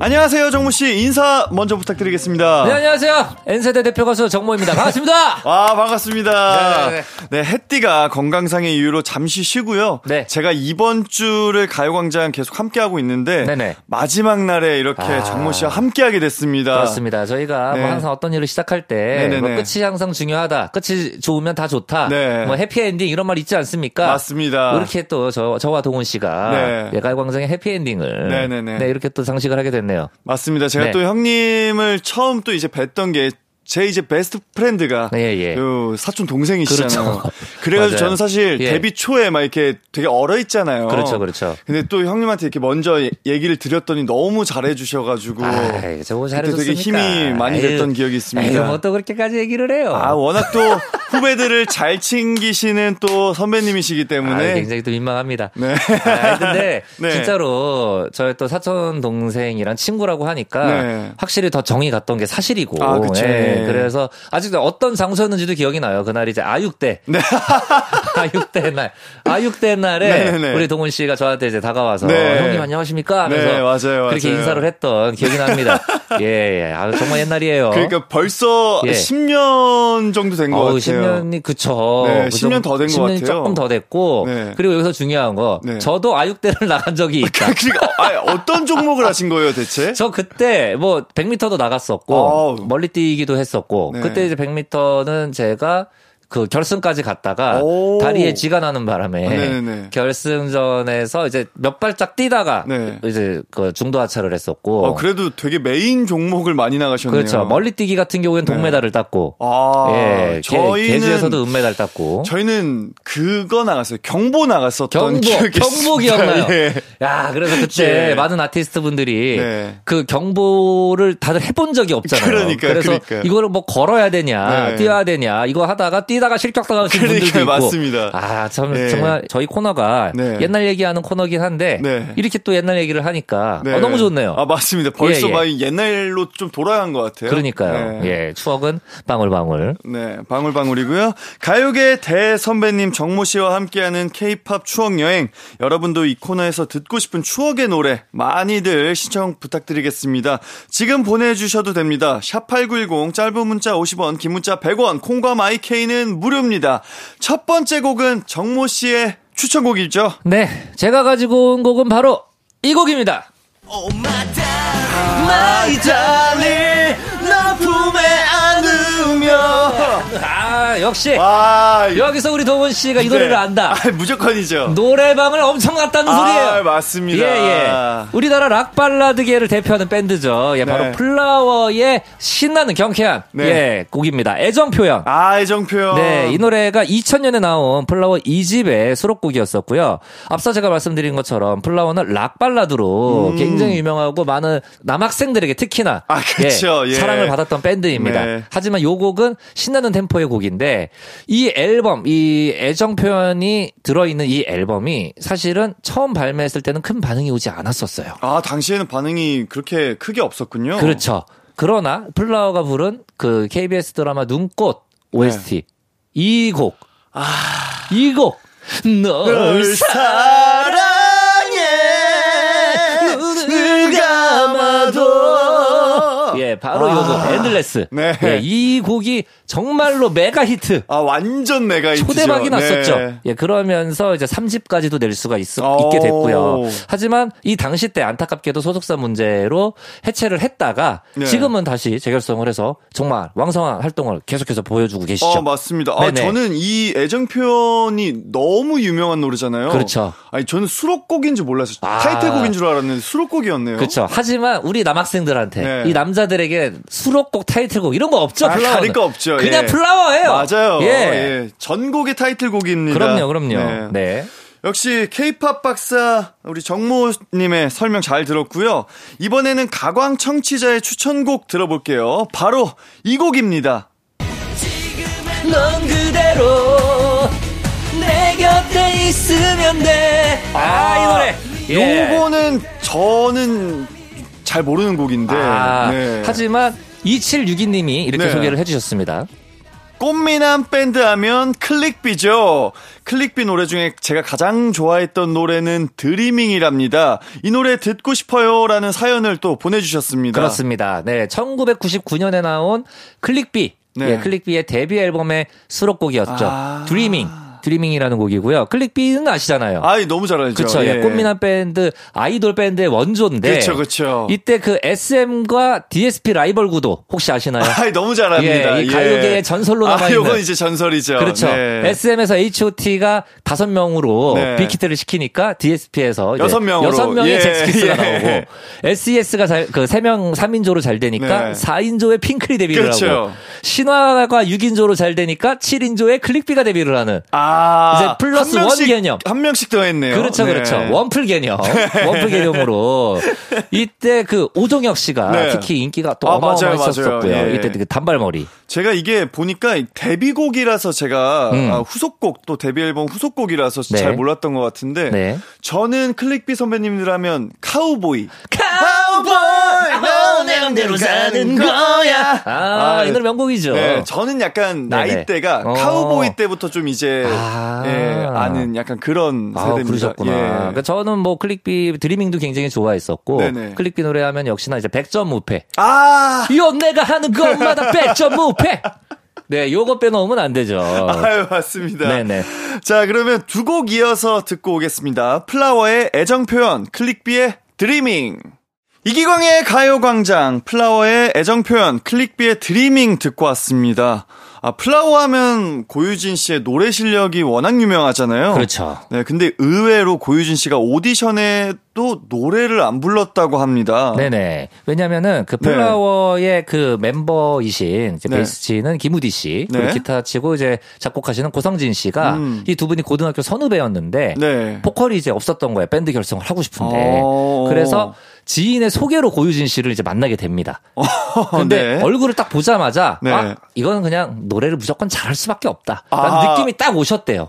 안녕하세요, 정모씨. 인사 먼저 부탁드리겠습니다. 네, 안녕하세요. N세대 대표 가수 정모입니다. 반갑습니다. 와, 반갑습니다. 네, 햇띠가 건강상의 이유로 잠시 쉬고요. 네. 제가 이번 주를 가요광장 계속 함께하고 있는데, 네네, 마지막 날에 이렇게 정모씨와 함께하게 됐습니다. 그렇습니다. 저희가 네, 뭐 항상 어떤 일을 시작할 때 뭐 끝이 항상 중요하다, 끝이 좋으면 다 좋다, 네, 뭐 해피엔딩 이런 말 있지 않습니까? 맞습니다. 이렇게 또 저와 동훈씨가 네, 예, 가요광장의 해피엔딩을 네네네, 네, 이렇게 또 장식을 하게 됐네요. 맞습니다. 제가 네, 또 형님을 처음 또 이제 뵀던 게 제 이제 베스트 프렌드가 예, 예, 그 사촌 동생이시잖아요. 그렇죠. 그래가지고 저는 사실 예, 데뷔 초에 막 이렇게 되게 얼어 있잖아요. 그렇죠, 그렇죠. 근데 또 형님한테 이렇게 먼저 얘기를 드렸더니 너무 잘해주셔가지고 그때 되게 힘이 많이 됐던 기억이 있습니다. 뭐 또 그렇게까지 얘기를 해요. 워낙 또 후배들을 잘 챙기시는 또 선배님이시기 때문에 굉장히 또 민망합니다. 네. 근데 네, 진짜로 저의 또 사촌 동생이랑 친구라고 하니까 네, 확실히 더 정이 갔던 게 사실이고. 그렇죠. 예. 네. 그래서 아직도 어떤 장소였는지도 기억이 나요. 그날이 이제 아육대. 네. 아육대 날. 아육대 날에 네네, 우리 동훈 씨가 저한테 이제 다가와서 네, 형님 안녕하십니까 하면서 네, 맞아요, 그렇게 맞아요, 인사를 했던 기억이 납니다. 예, 예. 정말 옛날이에요. 그러니까 벌써 예, 10년 정도 된 것 같아요. 10년이 그쵸. 네, 10년 더 된 것 같아요. 10년이 조금 더 됐고. 네. 그리고 여기서 중요한 거, 네, 저도 아육대를 나간 적이 있다. 그러니까 어떤 종목을 하신 거예요 대체? 저 그때 뭐 100m도 나갔었고 멀리 뛰기도 했었고 네, 그때 이제 100m는 제가 그 결승까지 갔다가 다리에 쥐가 나는 바람에 네네네. 결승전에서 이제 몇 발짝 뛰다가 네. 이제 그 중도 하차를 했었고. 그래도 되게 메인 종목을 많이 나가셨네요. 그렇죠. 멀리뛰기 같은 경우에는 동메달을 땄고. 예. 저희는 계주에서도 은메달 땄고. 저희는 그거 나갔어요. 경보 나갔었던 기억이 경보 기억나요. 예. 야, 그래서 그때 예. 많은 아티스트 분들이 네. 그 경보를 다들 해본 적이 없잖아요. 그러니까요. 그래서 그러니까요. 이거를 뭐 걸어야 되냐, 네. 뛰어야 되냐, 이거 하다가 뛰다가 실격당하신 분들도 있고. 맞습니다. 아, 참, 네. 정말 저희 코너가 네. 옛날 얘기하는 코너긴 한데 네. 이렇게 또 옛날 얘기를 하니까 네. 너무 좋네요. 아, 맞습니다. 벌써 많이 옛날로 좀 돌아간 것 같아요. 그러니까요. 네. 예, 추억은 방울방울. 네, 방울방울이고요. 가요계 대선배님 정모 씨와 함께하는 K-팝 추억 여행. 여러분도 이 코너에서 듣고 싶은 추억의 노래 많이들 신청 부탁드리겠습니다. 지금 보내주셔도 됩니다. 샵8910 짧은 문자 50원, 긴 문자 100원, 콩과 마이케이는 무료입니다. 첫 번째 곡은 정모 씨의 추천곡이죠. 네, 제가 가지고 온 곡은 바로 이 곡입니다. Oh my darling, my darling, 너 품에 안으며. 아, 역시 여기서 우리 동훈 씨가 이 노래를 안다. 아, 무조건이죠. 노래방을 엄청 갔다는 소리예요. 아, 맞습니다. 예, 예. 우리나라 락 발라드계를 대표하는 밴드죠. 예, 바로 네. 플라워의 신나는 경쾌한 네. 예, 곡입니다. 애정표현. 아, 애정표현. 네, 이 노래가 2000년에 나온 플라워 2집의 수록곡이었었고요. 앞서 제가 말씀드린 것처럼 플라워는 락 발라드로 굉장히 유명하고 많은 남학생들에게 특히나 그렇죠. 예, 예. 사랑을 받았던 밴드입니다. 네. 하지만 이 곡은 신나는 템포의 곡인데 이 앨범, 이 애정 표현이 들어있는 이 앨범이 사실은 처음 발매했을 때는 큰 반응이 오지 않았었어요. 아, 당시에는 반응이 그렇게 크게 없었군요. 그렇죠. 그러나 플라워가 부른 그 KBS 드라마 눈꽃 OST 네. 이 곡, 이 곡 널 사랑해 눈을 감아도 예, 바로 요거 엔들레스. 네. 예, 이 곡이 정말로 메가 히트. 아, 완전 메가 히트. 초대박이 났었죠. 네. 예, 그러면서 이제 3집까지도 낼 수가 있게 됐고요. 하지만 이 당시 때 안타깝게도 소속사 문제로 해체를 했다가 네. 지금은 다시 재결성을 해서 정말 왕성한 활동을 계속해서 보여주고 계시죠. 아, 맞습니다. 아, 저는 이 애정 표현이 너무 유명한 노래잖아요. 그렇죠. 아니, 저는 수록곡인지 몰라서 타이틀곡인 줄 알았는데 수록곡이었네요. 그렇죠. 하지만 우리 남학생들한테 네. 이 남자들 에게 수록곡, 타이틀곡 이런 거 없죠. 다를 거 없죠. 그냥 예. 플라워예요. 맞아요. 예. 예. 전곡의 타이틀곡입니다. 그럼요, 그럼요. 네. 네. 역시 K-팝 박사 우리 정모님의 설명 잘 들었고요. 이번에는 가광 청취자의 추천곡 들어볼게요. 바로 이 곡입니다. 지금은 넌 그대로 내 곁에 있으면 돼. 이 노래. 예. 요거는 저는 잘 모르는 곡인데 네. 하지만 2762님이 이렇게 네. 소개를 해주셨습니다. 꽃미남 밴드 하면 클릭비죠. 클릭비 노래 중에 제가 가장 좋아했던 노래는 드리밍이랍니다. 이 노래 듣고 싶어요 라는 사연을 또 보내주셨습니다. 그렇습니다. 네, 1999년에 나온 클릭비 네. 예, 클릭비의 데뷔 앨범의 수록곡이었죠. 드리밍. 드리밍이라는 곡이고요. 클릭비는 아시잖아요. 아이, 너무 잘 알죠. 그렇죠. 예. 꽃미남 밴드, 아이돌 밴드의 원조인데. 그렇죠, 그렇죠. 이때 그 SM과 DSP 라이벌 구도 혹시 아시나요? 아이, 너무 잘 압니다. 예, 이 가요계의 전설로 남아있는. 이건 이제 전설이죠. 그렇죠. 네. SM에서 HOT가 5명으로 네. 빅히트를 시키니까 DSP에서 6명으로 6명의 예. 잭스키스가 나오고 SES가 그 3인조로 잘 되니까 네. 4인조의 핑클이 데뷔를 그렇죠. 하고 신화가 6인조로 잘 되니까 7인조의 클릭비가 데뷔를 하는. 이제 플러스 원 개념. 한 명씩 더 했네요. 그렇죠, 그렇죠. 네. 원풀 개념. 원풀 개념으로. 이때 그 오종혁 씨가 네. 특히 인기가 또 어마어마했었고요. 예. 이때 그 단발머리. 제가 이게 보니까 데뷔곡이라서 제가 후속곡 또 데뷔 앨범 후속곡이라서 네. 잘 몰랐던 것 같은데 네. 저는 클릭비 선배님들 하면 카우보이. 카우보이 너 내 맘대로 사는 거야. 이 노래 명곡이죠. 네. 저는 약간 나이대가 카우보이 때부터 좀 이제 예, 아는 약간 그런 세대입니다. 그러셨구나. 예. 그러니까 저는 뭐 클릭비 드리밍도 굉장히 좋아했었고 네네. 클릭비 노래하면 역시나 이제 100점 무패. 이거 내가 하는 것마다 100점 무패. 네, 요거 빼놓으면 안 되죠. 아유, 맞습니다. 네네. 자, 그러면 두 곡 이어서 듣고 오겠습니다. 플라워의 애정 표현, 클릭비의 드리밍. 이기광의 가요광장, 플라워의 애정 표현, 클릭비의 드리밍 듣고 왔습니다. 아, 플라워 하면 고유진 씨의 노래 실력이 워낙 유명하잖아요. 그렇죠. 네, 근데 의외로 고유진 씨가 오디션에 또 노래를 안 불렀다고 합니다. 네네. 왜냐면은 그 플라워의 네. 그 멤버이신 이제 네. 베이스 치는 김우디 씨, 네. 그리고 기타 치고 이제 작곡하시는 고성진 씨가 이 두 분이 고등학교 선후배였는데 네. 보컬이 이제 없었던 거예요. 밴드 결성을 하고 싶은데. 그래서 지인의 소개로 고유진 씨를 이제 만나게 됩니다. 근데 네. 얼굴을 딱 보자마자 네. 아, 이건 그냥 노래를 무조건 잘할 수밖에 없다. 라는 느낌이 딱 오셨대요.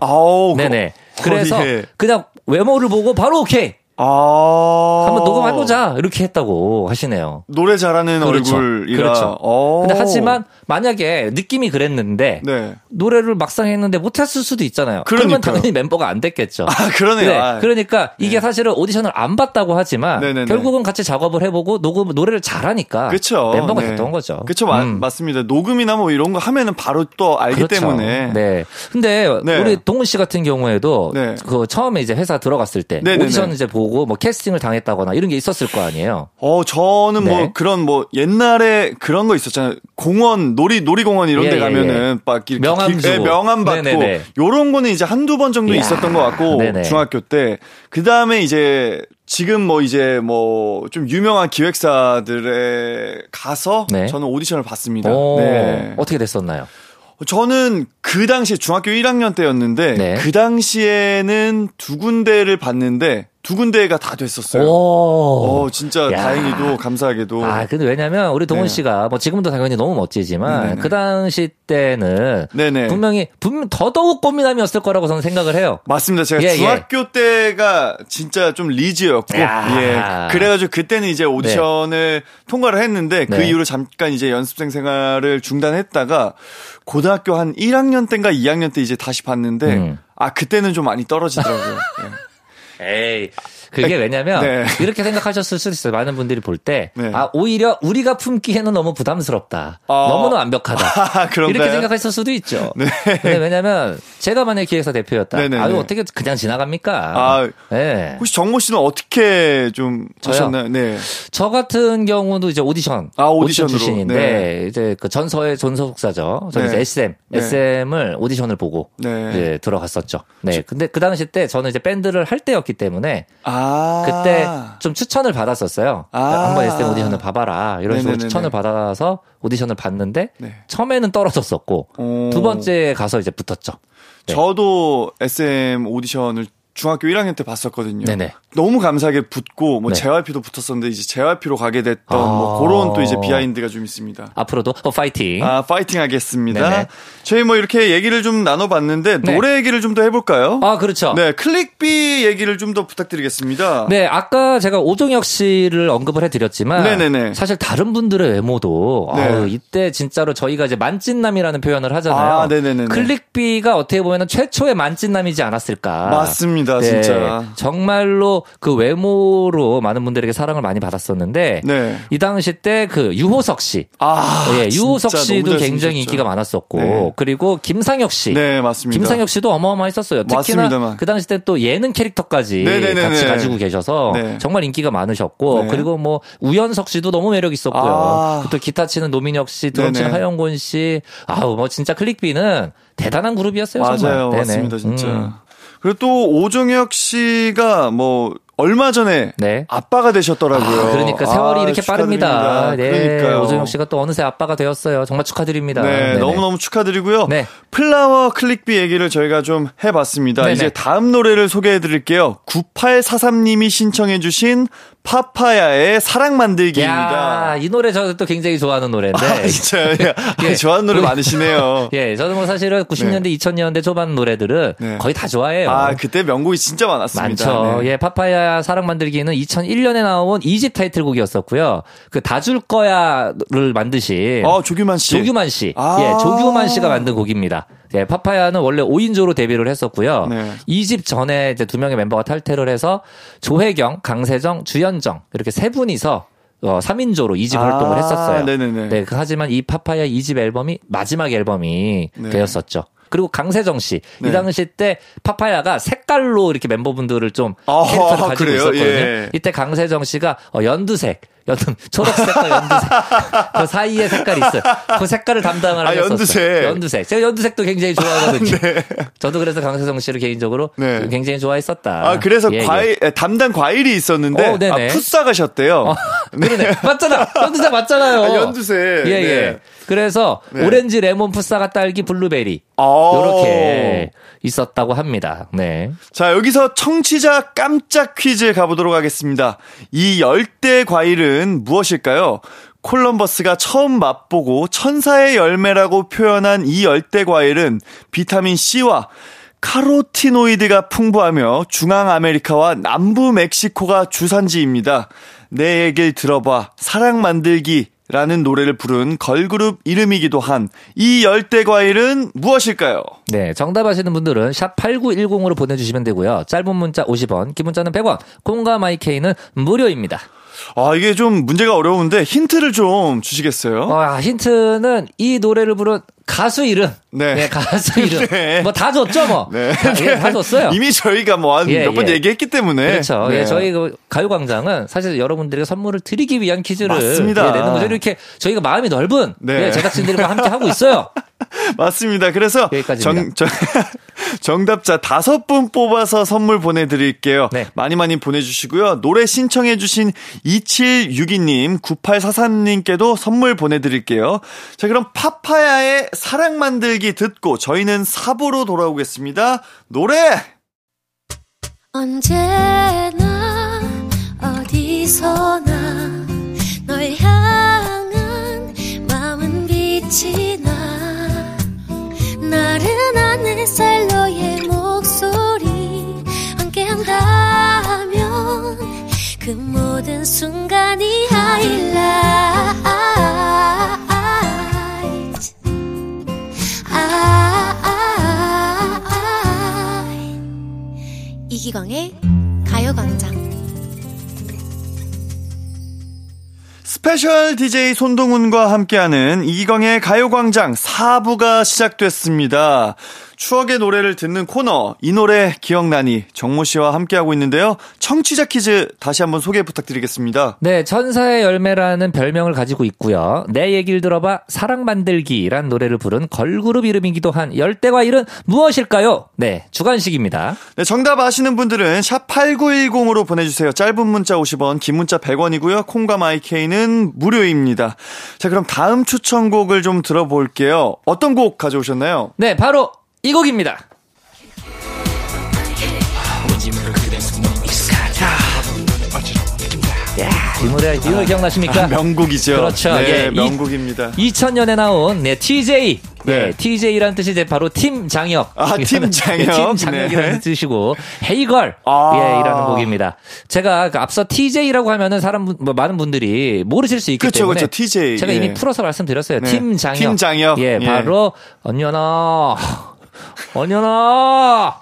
네네. 그래서 그냥 외모를 보고 바로 오케이. 한번 녹음해보자 이렇게 했다고 하시네요. 노래 잘하는 그렇죠. 얼굴이라. 그렇죠. 근데 하지만 만약에 느낌이 그랬는데 네. 노래를 막상 했는데 못했을 수도 있잖아요. 그러면 당연히 멤버가 안 됐겠죠. 아, 그러네요. 네. 그러니까 이게 네. 사실은 오디션을 안 봤다고 하지만 네네네. 결국은 같이 작업을 해보고 녹음 노래를 잘하니까 그쵸. 멤버가 네. 됐던 거죠. 그렇죠, 맞습니다. 녹음이나 뭐 이런 거 하면은 바로 또 알기 그렇죠. 때문에. 네. 근데 네. 우리 동훈 씨 같은 경우에도 네. 그 처음에 이제 회사 들어갔을 때 네네네. 오디션 이제 보고 뭐 캐스팅을 당했다거나 이런 게 있었을 거 아니에요. 저는 네. 뭐 그런 뭐 옛날에 그런 거 있었잖아요. 공원 놀이공원 이런 데 가면은 막 이렇게 명함 받고 요런 거는 이제 한두 번 정도 있었던 것 같고 네네. 중학교 때. 그다음에 이제 지금 뭐 이제 뭐 좀 유명한 기획사들에 가서 네. 저는 오디션을 봤습니다. 네. 어떻게 됐었나요? 저는 그 당시에 중학교 1학년 때였는데 네. 그 당시에는 두 군데를 봤는데 두 군데가 다 됐었어요. 진짜 야. 다행히도 감사하게도. 아, 근데 왜냐면 우리 동훈 네. 씨가 뭐 지금도 당연히 너무 멋지지만 네네. 그 당시 때는 네네. 분명 더더욱 꽃미남이었을 거라고 저는 생각을 해요. 맞습니다. 제가 중학교 때가 진짜 좀 리즈였고 그래가지고 그때는 이제 오디션을 네. 통과를 했는데 그 네. 이후로 잠깐 이제 연습생 생활을 중단했다가 고등학교 한 1학년 때인가 2학년 때 이제 다시 봤는데 아, 그때는 좀 많이 떨어지더라고요. 네. 에이, 그게 왜냐면 네. 이렇게 생각하셨을 수도 있어요. 많은 분들이 볼 때 네. 아, 오히려 우리가 품기에는 너무 부담스럽다. 너무나 완벽하다. 이렇게 생각하셨을 수도 있죠. 네. 근데 왜냐면 제가 만약에 기획사 대표였다. 네네네. 아유, 어떻게 그냥 지나갑니까? 아, 네. 혹시 정모 씨는 어떻게 좀 하셨나요? 네. 저 같은 경우도 이제 오디션 출신인데 네. 이제 그 전서의 전소속사죠. 저는 네. SM을 오디션을 보고 네. 이제 들어갔었죠. 네. 근데 그 당시 때 저는 이제 밴드를 할 때였기 때문에 그때 좀 추천을 받았었어요. 한번 SM 오디션을 봐봐라 이런 식으로 추천을 받아서 오디션을 봤는데 네. 처음에는 떨어졌었고 두 번째 가서 이제 붙었죠. 네. 저도 SM 오디션을 중학교 1학년 때 봤었거든요. 네네. 너무 감사하게 붙고 뭐 네. JYP도 붙었었는데 이제 JYP로 가게 됐던 뭐 그런 또 이제 비하인드가 좀 있습니다. 앞으로도 파이팅. 아, 파이팅 하겠습니다. 네네. 저희 뭐 이렇게 얘기를 좀 나눠봤는데 네. 노래 얘기를 좀 더 해볼까요? 아, 그렇죠. 네, 클릭비 얘기를 좀 더 부탁드리겠습니다. 네, 아까 제가 오종혁 씨를 언급을 해드렸지만 네네네. 사실 다른 분들의 외모도 네. 아유, 이때 진짜로 저희가 이제 만찢남이라는 표현을 하잖아요. 아, 네네네. 클릭비가 어떻게 보면 최초의 만찢남이지 않았을까? 맞습니다. 네, 진짜. 정말로 그 외모로 많은 분들에게 사랑을 많이 받았었는데 네. 이 당시 때 그 유호석 씨, 유호석 씨도 굉장히 인기가 많았었고 네. 그리고 김상혁 씨, 네 맞습니다. 김상혁 씨도 어마어마했었어요. 특히나 맞습니다만. 그 당시 때 또 예능 캐릭터까지 네네네네. 같이 가지고 계셔서 네. 정말 인기가 많으셨고 네. 그리고 뭐 우연석 씨도 너무 매력 있었고요. 또 기타 치는 노민혁 씨, 드럼 치는 하영곤 씨, 아우 뭐 진짜 클릭비는 대단한 그룹이었어요. 맞아요, 정말. 네네. 맞습니다, 진짜. 그리고 또 오종혁 씨가 뭐 얼마 전에 네. 아빠가 되셨더라고요. 아, 그러니까 세월이 이렇게 축하드립니다. 빠릅니다. 네, 그러니까요. 오종혁 씨가 또 어느새 아빠가 되었어요. 정말 축하드립니다. 네, 네네. 너무너무 축하드리고요. 네. 플라워 클릭비 얘기를 저희가 좀 해봤습니다. 네네. 이제 다음 노래를 소개해드릴게요. 9843님이 신청해 주신 파파야의 사랑 만들기입니다. 야, 이 노래 저도 또 굉장히 좋아하는 노래인데. 아, 진짜요? 예. 좋아하는 노래 많으시네요. 예, 저는 뭐 사실은 90년대, 네. 2000년대 초반 노래들은 네. 거의 다 좋아해요. 아, 그때 명곡이 진짜 많았습니다. 많죠. 네. 예, 파파야 사랑 만들기는 2001년에 나온 2집 타이틀곡이었었고요. 그 다 줄 거야를 만드신 조규만 씨. 아. 예, 조규만 씨가 만든 곡입니다. 예, 파파야는 원래 5인조로 데뷔를 했었고요. 네. 2집 전에 이제 두 명의 멤버가 탈퇴를 해서 조혜경, 강세정, 주현정 이렇게 세 분이서 3인조로 2집 활동을 했었어요. 네네네. 네, 하지만 이 파파야 2집 앨범이 마지막 앨범이 네. 되었었죠. 그리고 강세정 씨. 네. 이 당시 때 파파야가 색깔로 이렇게 멤버분들을 좀 캐릭터를 가지고 있었거든요. 예. 이때 강세정 씨가 연두색, 여튼 초록색과 연두색 그 사이에 색깔이 있어요. 그 색깔을 담당을 하셨었어요. 연두색. 제가 연두색도 굉장히 좋아하거든요. 네. 저도 그래서 강세정 씨를 개인적으로 네. 굉장히 좋아했었다. 아 그래서 담당 과일이 있었는데 풋사가셨대요. 그러네. 맞잖아. 연두색 맞잖아요. 아, 연두색. 예예. 네. 예. 그래서 오렌지, 레몬, 풋사과, 딸기, 블루베리 이렇게 있었다고 합니다. 네. 자 여기서 청취자 깜짝 퀴즈 가보도록 하겠습니다. 이 열대 과일은 무엇일까요? 콜럼버스가 처음 맛보고 천사의 열매라고 표현한 이 열대 과일은 비타민 C와 카로티노이드가 풍부하며 중앙아메리카와 남부 멕시코가 주산지입니다. 내 얘기를 들어봐 사랑 만들기 라는 노래를 부른 걸그룹 이름이기도 한 이 열대 과일은 무엇일까요? 네, 정답 아시는 분들은 샵 8910으로 보내주시면 되고요. 짧은 문자 50원, 긴 문자는 100원, 콩과 마이케이는 무료입니다. 아, 이게 좀 문제가 어려운데 힌트를 좀 주시겠어요? 아, 힌트는 이 노래를 부른 가수 이름. 네. 네 가수 이름. 네. 뭐 다 줬죠, 뭐. 네. 예, 다 줬어요. 이미 저희가 뭐 한 몇 번 얘기했기 때문에. 그렇죠. 네. 예, 저희 가요광장은 사실 여러분들에게 선물을 드리기 위한 퀴즈를 맞습니다. 예, 내는 거죠. 이렇게 저희가 마음이 넓은 네. 예, 제작진들과 함께 하고 있어요. 맞습니다. 그래서 정답자 5분 뽑아서 선물 보내드릴게요. 네. 많이 많이 보내주시고요. 노래 신청해주신 2762님, 9843님께도 선물 보내드릴게요. 자, 그럼 파파야의 사랑 만들기 듣고 저희는 4부로 돌아오겠습니다. 노래! 언제나 어디서나 널 향한 마음은 빛이 나 나른한 햇살 너의 목소리 함께한다면 그 모든 순간이 하이라이트 이기광의 가요광장 스페셜 DJ 손동훈과 함께하는 이광의 가요광장 4부가 시작됐습니다. 추억의 노래를 듣는 코너 이 노래 기억나니 정모 씨와 함께하고 있는데요. 청취자 퀴즈 다시 한번 소개 부탁드리겠습니다. 네, 천사의 열매라는 별명을 가지고 있고요. 내 얘기를 들어봐 사랑 만들기란 노래를 부른 걸그룹 이름이기도 한 열대과일은 무엇일까요? 네, 주관식입니다. 네, 정답 아시는 분들은 샵 8910으로 보내주세요. 짧은 문자 50원, 긴 문자 100원이고요. 콩과 마이케이는 무료입니다. 자, 그럼 다음 추천곡을 좀 들어볼게요. 어떤 곡 가져오셨나요? 네, 바로 이 곡입니다. 야, 이 노래 기억나십니까? 아, 명곡이죠. 그렇죠. 네, 예, 명곡입니다. 2000년에 나온 TJ. 네, TJ란 뜻이 이제 바로 팀 장혁. 아, 팀 장혁. 팀 장혁이라는 네. 뜻이고, 헤이걸. 아. 예, 이라는 곡입니다. 제가 앞서 TJ라고 하면은 많은 분들이 모르실 수 있기 때문에. 그렇죠, TJ. 제가 이미 풀어서 말씀드렸어요. 네. 팀 장혁. 팀 장혁. 예, 바로, 언니언어. 언니언어.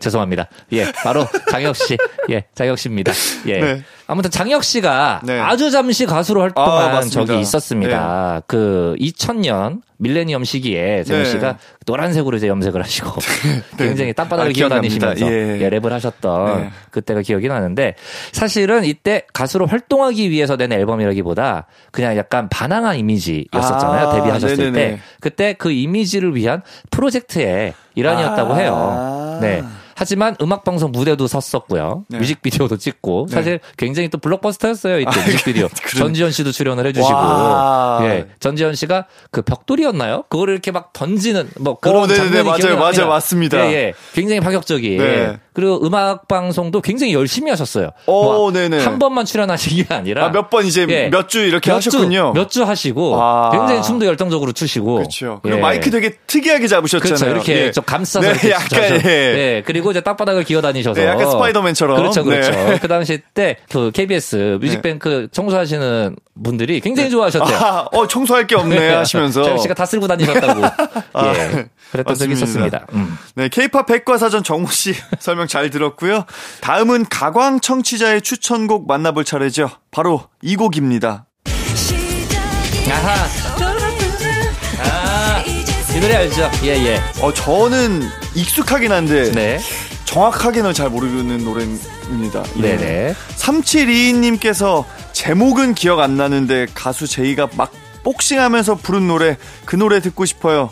죄송합니다. 예, 바로 장혁 씨, 예, 장혁 씨입니다. 예, 네. 아무튼 장혁 씨가 아주 잠시 가수로 활동한 적이 있었습니다. 네. 그 2000년 밀레니엄 시기에 장혁 씨가 노란색으로 이제 염색을 하시고 굉장히 땅바닥을 기어다니시면서 랩을 하셨던 그때가 기억이 나는데 사실은 이때 가수로 활동하기 위해서 낸 앨범이라기보다 그냥 약간 반항한 이미지였었잖아요. 데뷔하셨을 때 그때 그 이미지를 위한 프로젝트의 일환이었다고 해요. 네. 하지만 음악방송 무대도 섰었고요. 네. 뮤직비디오도 찍고 사실 굉장히 또 블록버스터였어요. 이때 뮤직비디오. 전지현 씨도 출연을 해주시고 예, 전지현 씨가 그 벽돌이었나요? 그거를 이렇게 막 던지는 뭐 그런 장면이 기억나요? 맞아요. 맞습니다. 예, 예. 굉장히 파격적인. 네. 예. 그리고 음악방송도 굉장히 열심히 하셨어요. 오, 네네. 한 번만 출연하신 게 아니라. 아, 몇 번 이제 몇 주 이렇게 하셨군요. 몇 주 하시고 굉장히 춤도 열정적으로 추시고. 그렇죠. 그리고 마이크 되게 특이하게 잡으셨잖아요. 그렇죠. 이렇게 좀 감싸서. 네, 약간. 네, 그리고 이제 땅바닥을 기어다니셔서 약간 스파이더맨처럼 그렇죠. 그 당시 때 그 KBS 뮤직뱅크 청소하시는 분들이 굉장히 좋아하셨대요. 아, 청소할 게 없네 하시면서 장혁 씨가 다 쓸고 다니셨다고. 예, 그랬던 적이 있었습니다. 네, K-POP 백과사전 정모 씨 설명 잘 들었고요. 다음은 가광 청취자의 추천곡 만나볼 차례죠. 바로 이 곡입니다. 이 노래 알죠? 예예. 저는 익숙하긴 한데 정확하게는 잘 모르는 노래입니다. 예. 네네. 3722님께서 제목은 기억 안 나는데 가수 제이가 막 복싱하면서 부른 노래, 그 노래 듣고 싶어요.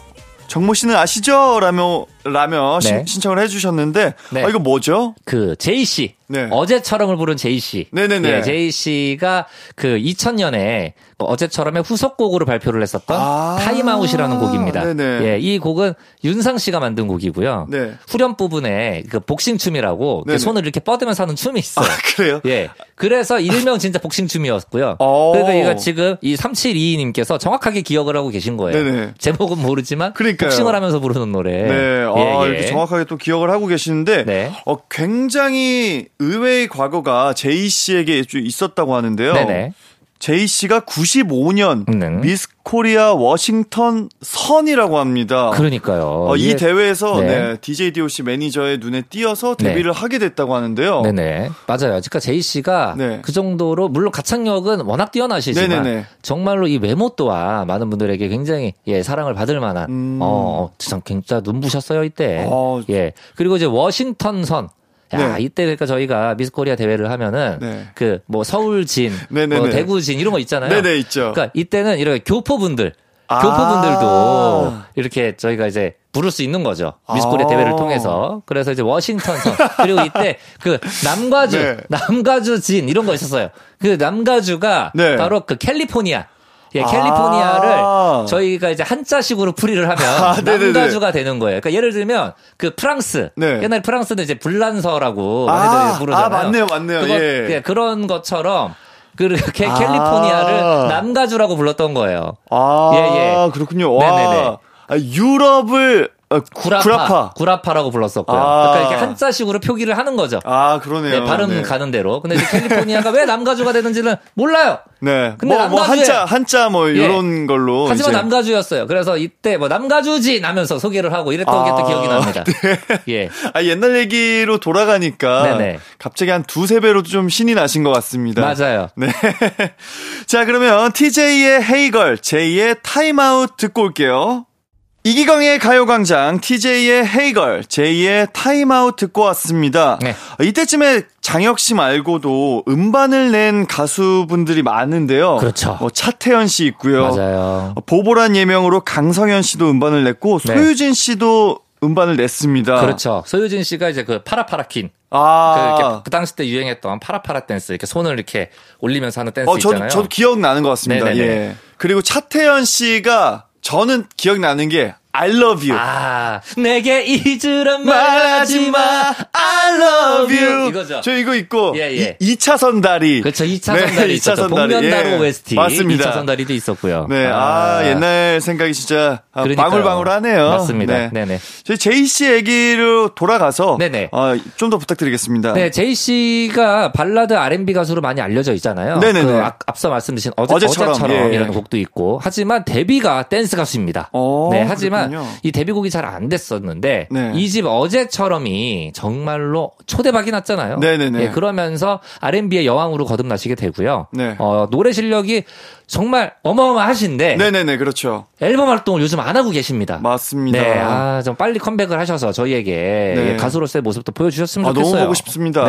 정모 씨는 아시죠? 라며 네. 신청을 해주셨는데 네. 아, 이거 뭐죠? 그 제이 씨 네. 어제처럼을 부른 제이 씨. 네네네. 예, 제이 씨가 그 2000년에 어제처럼의 후속곡으로 발표를 했었던 타임아웃이라는 곡입니다. 네네. 예, 이 곡은 윤상 씨가 만든 곡이고요. 네. 후렴 부분에 그 복싱 춤이라고 손을 이렇게 뻗으면서 하는 춤이 있어요. 아, 그래요? 예. 그래서 일명 진짜 복싱 춤이었고요. 그러니까 얘가 지금 이 3722님께서 정확하게 기억을 하고 계신 거예요. 네네. 제목은 모르지만 그러니까요. 복싱을 하면서 부르는 노래. 네. 아, 예, 예. 이렇게 정확하게 또 기억을 하고 계시는데 네. 굉장히 의외의 과거가 제이 씨에게 있었다고 하는데요. 네네. 제이 씨가 95년 미스 코리아 워싱턴 선이라고 합니다. 그러니까요. 이 대회에서 네, DJ DOC 매니저의 눈에 띄어서 데뷔를 하게 됐다고 하는데요. 네네. 맞아요. 그러니까 제이 씨가 그 정도로 물론 가창력은 워낙 뛰어나시지만 정말로 이 외모 또한 많은 분들에게 굉장히 사랑을 받을 만한 진짜 눈부셨어요 이때. 그리고 이제 워싱턴 선. 야, 네. 이때 그러니까 저희가 미스코리아 대회를 하면은 그 뭐 서울진, 뭐 대구진 이런 거 있잖아요. 네네, 있죠. 그러니까 이때는 이렇게 교포분들도 이렇게 저희가 이제 부를 수 있는 거죠. 미스코리아 대회를 통해서. 그래서 이제 워싱턴선 그리고 이때 그 남가주진 이런 거 있었어요. 그 남가주가 바로 그 캘리포니아. 예, 캘리포니아를 저희가 이제 한자식으로 풀이를 하면 남가주가 되는 거예요. 그러니까 예를 들면 그 프랑스 옛날 프랑스는 이제 불란서라고 많이들 부르잖아요. 맞네요. 그런 것처럼 그렇게 캘리포니아를 남가주라고 불렀던 거예요. 그렇군요. 네네네. 유럽을 구라파라고 불렀었고요. 그러니까 이렇게 한자식으로 표기를 하는 거죠. 그러네요. 네, 발음 가는 대로. 근데 이제 캘리포니아가 왜 남가주가 되는지는 몰라요. 네. 근데 남가주에 한자 이런 걸로. 하지만 이제. 남가주였어요. 그래서 이때 남가주진 하면서 소개를 하고 이랬던 게 또 기억이 납니다. 네. 예. 옛날 얘기로 돌아가니까 네네. 갑자기 한 2-3배로 좀 신이 나신 것 같습니다. 맞아요. 네. 자, 그러면 TJ의 헤이걸, 제이의 타임아웃 듣고 올게요. 이기광의 가요광장, TJ의 헤이걸, 제이의 타임아웃 듣고 왔습니다. 네. 이때쯤에 장혁씨 말고도 음반을 낸 가수분들이 많은데요. 그렇죠. 차태현씨 있고요. 맞아요. 보보란 예명으로 강성현씨도 음반을 냈고 소유진씨도 음반을 냈습니다. 그렇죠. 소유진 씨가 이제 그 파라파라퀸. 그 당시 때 유행했던 파라파라 댄스. 이렇게 손을 이렇게 올리면서 하는 댄스 있잖아요. 저도 기억나는 것 같습니다. 예. 그리고 차태현 씨가 저는 기억나는 게 I love you. 내게 잊으란 말하지 마. I love you. 이거죠. 저 이거 있고. 2차선 다리. 그렇죠. 2차선 다리 있었죠. 복면다로 OST. 맞습니다. 2차선 다리도 있었고요. 네. 옛날 생각이 진짜 방울방울하네요. 맞습니다. 네. 네네. 저희 제이 씨 얘기로 돌아가서 좀 더 부탁드리겠습니다. 네. 제이 씨가 발라드 R&B 가수로 많이 알려져 있잖아요. 네네네. 그 앞서 말씀드린 어제처럼이라는 곡도 있고. 하지만 데뷔가 댄스 가수입니다. 네. 하지만 이 데뷔곡이 잘 안 됐었는데 이 집 어제처럼이 정말로 초대박이 났잖아요. 예, 그러면서 R&B의 여왕으로 거듭나시게 되고요. 노래 실력이 정말 어마어마하신데 그렇죠. 앨범 활동을 요즘 안 하고 계십니다. 맞습니다. 네, 좀 빨리 컴백을 하셔서 저희에게 가수로서의 모습도 보여주셨으면 좋겠어요. 너무 보고 싶습니다.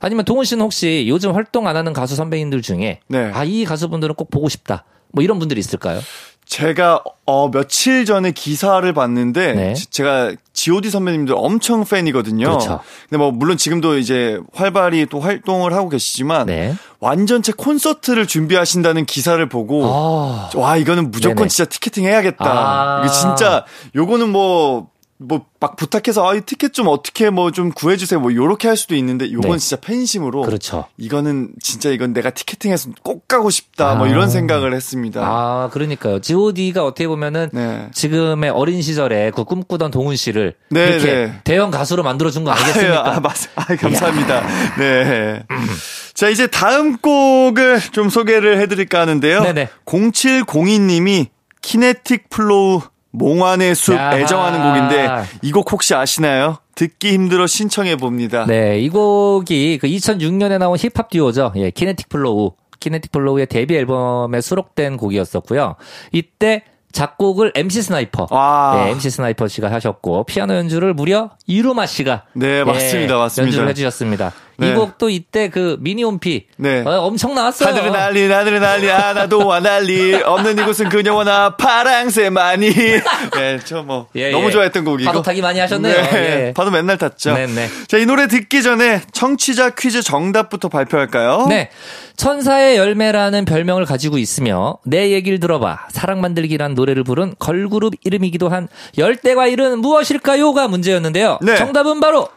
아니면 동훈 씨는 혹시 요즘 활동 안 하는 가수 선배님들 중에 이 가수분들은 꼭 보고 싶다 뭐 이런 분들이 있을까요? 제가 며칠 전에 기사를 봤는데 제가 GOD 선배님들 엄청 팬이거든요. 그렇죠. 근데 물론 지금도 이제 활발히 또 활동을 하고 계시지만 완전체 콘서트를 준비하신다는 기사를 보고 와 이거는 무조건 진짜 티켓팅 해야겠다. 진짜 요거는 막 부탁해서 이 티켓 좀 어떻게 좀 구해주세요 요렇게 할 수도 있는데 요건 진짜 팬심으로 그렇죠. 이거는 진짜 이건 내가 티켓팅해서 꼭 가고 싶다 이런 생각을 했습니다. 그러니까요. GOD가 어떻게 보면은 지금의 어린 시절에 그 꿈꾸던 동훈 씨를 이렇게 대형 가수로 만들어준 거 아니겠습니까? 감사합니다. 네. 자, 이제 다음 곡을 좀 소개를 해드릴까 하는데요. 0702님이 키네틱 플로우 몽환의 숲 애정하는 곡인데 이 곡 혹시 아시나요? 듣기 힘들어 신청해 봅니다. 네, 이 곡이 그 2006년에 나온 힙합 듀오죠. 예, 키네틱 플로우의 데뷔 앨범에 수록된 곡이었었고요. 이때 작곡을 MC 스나이퍼. MC 스나이퍼 씨가 하셨고 피아노 연주를 무려 이루마 씨가 연주를 해주셨습니다. 네. 이 곡도 이때 그 미니홈피 네. 엄청 나왔어요. 하늘은 난리 나늘은 난리 하나도와 난리 없는 이곳은 그녀와 나 파랑새 많이 네, 저 뭐 예, 너무 예. 좋아했던 곡이고 파도 타기 많이 하셨네요. 네. 예. 파도 맨날 탔죠. 네네. 자, 이 노래 듣기 전에 청취자 퀴즈 정답부터 발표할까요? 네. 천사의 열매라는 별명을 가지고 있으며 내 얘기를 들어봐 사랑 만들기란 노래를 부른 걸그룹 이름이기도 한 열대과일은 무엇일까요가 문제였는데요. 네. 정답은 바로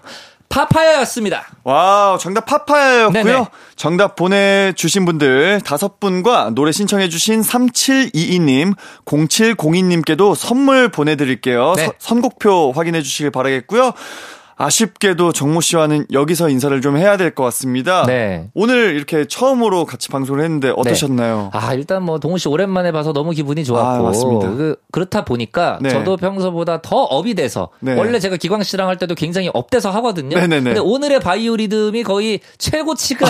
파파야였습니다. 와우, 정답 파파야였고요. 네네. 정답 보내주신 분들 5분과 노래 신청해주신 3722님, 0702님께도 선물 보내드릴게요. 네. 선곡표 확인해주시길 바라겠고요. 아쉽게도 정모 씨와는 여기서 인사를 좀 해야 될 것 같습니다. 네. 오늘 이렇게 처음으로 같이 방송을 했는데 어떠셨나요? 네. 아, 일단 뭐 동훈 씨 오랜만에 봐서 너무 기분이 좋았고. 아, 맞습니다. 그렇다 보니까 네. 저도 평소보다 더 업이 돼서 네. 원래 제가 기광 씨랑 할 때도 굉장히 업돼서 하거든요. 네네네. 근데 오늘의 바이오 리듬이 거의 최고치가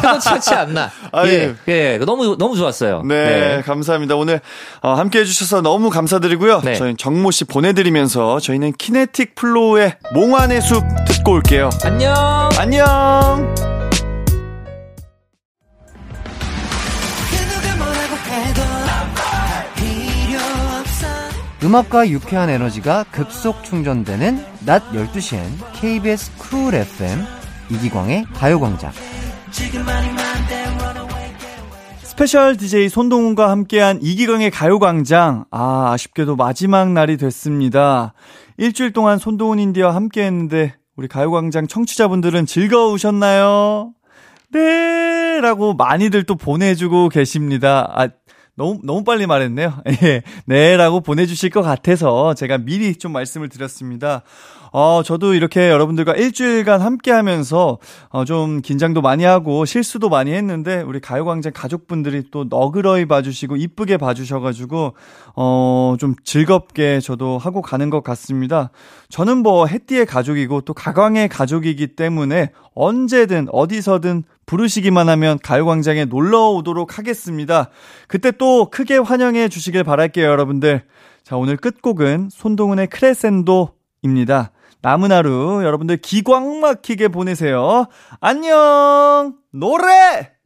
최고치지 않나. 아, 예. 예. 너무 좋았어요. 네. 네. 감사합니다. 오늘 함께 해 주셔서 너무 감사드리고요. 네. 저희 정모 씨 보내 드리면서 저희는 키네틱 플로우의 몽환의 숲 듣고 올게요. 안녕. 안녕. 음악과 유쾌한 에너지가 급속 충전되는 낮 12시엔 KBS 쿨 FM 이기광의 가요광장. 스페셜 DJ 손동훈과 함께한 이기광의 가요광장. 아, 아쉽게도 마지막 날이 됐습니다. 일주일 동안 손동훈 인디와 함께했는데 우리 가요광장 청취자분들은 즐거우셨나요? 네! 라고 많이들 또 보내주고 계십니다. 아, 너무 빨리 말했네요. 네! 라고 보내주실 것 같아서 제가 미리 좀 말씀을 드렸습니다. 저도 이렇게 여러분들과 일주일간 함께하면서 좀 긴장도 많이 하고 실수도 많이 했는데 우리 가요광장 가족분들이 또 너그러이 봐주시고 이쁘게 봐주셔가지고 좀 즐겁게 저도 하고 가는 것 같습니다. 저는 뭐 해띠의 가족이고 또 가광의 가족이기 때문에 언제든 어디서든 부르시기만 하면 가요광장에 놀러 오도록 하겠습니다. 그때 또 크게 환영해 주시길 바랄게요, 여러분들. 자, 오늘 끝곡은 손동훈의 크레센도입니다. 남은 하루 여러분들 기광 막히게 보내세요. 안녕. 노래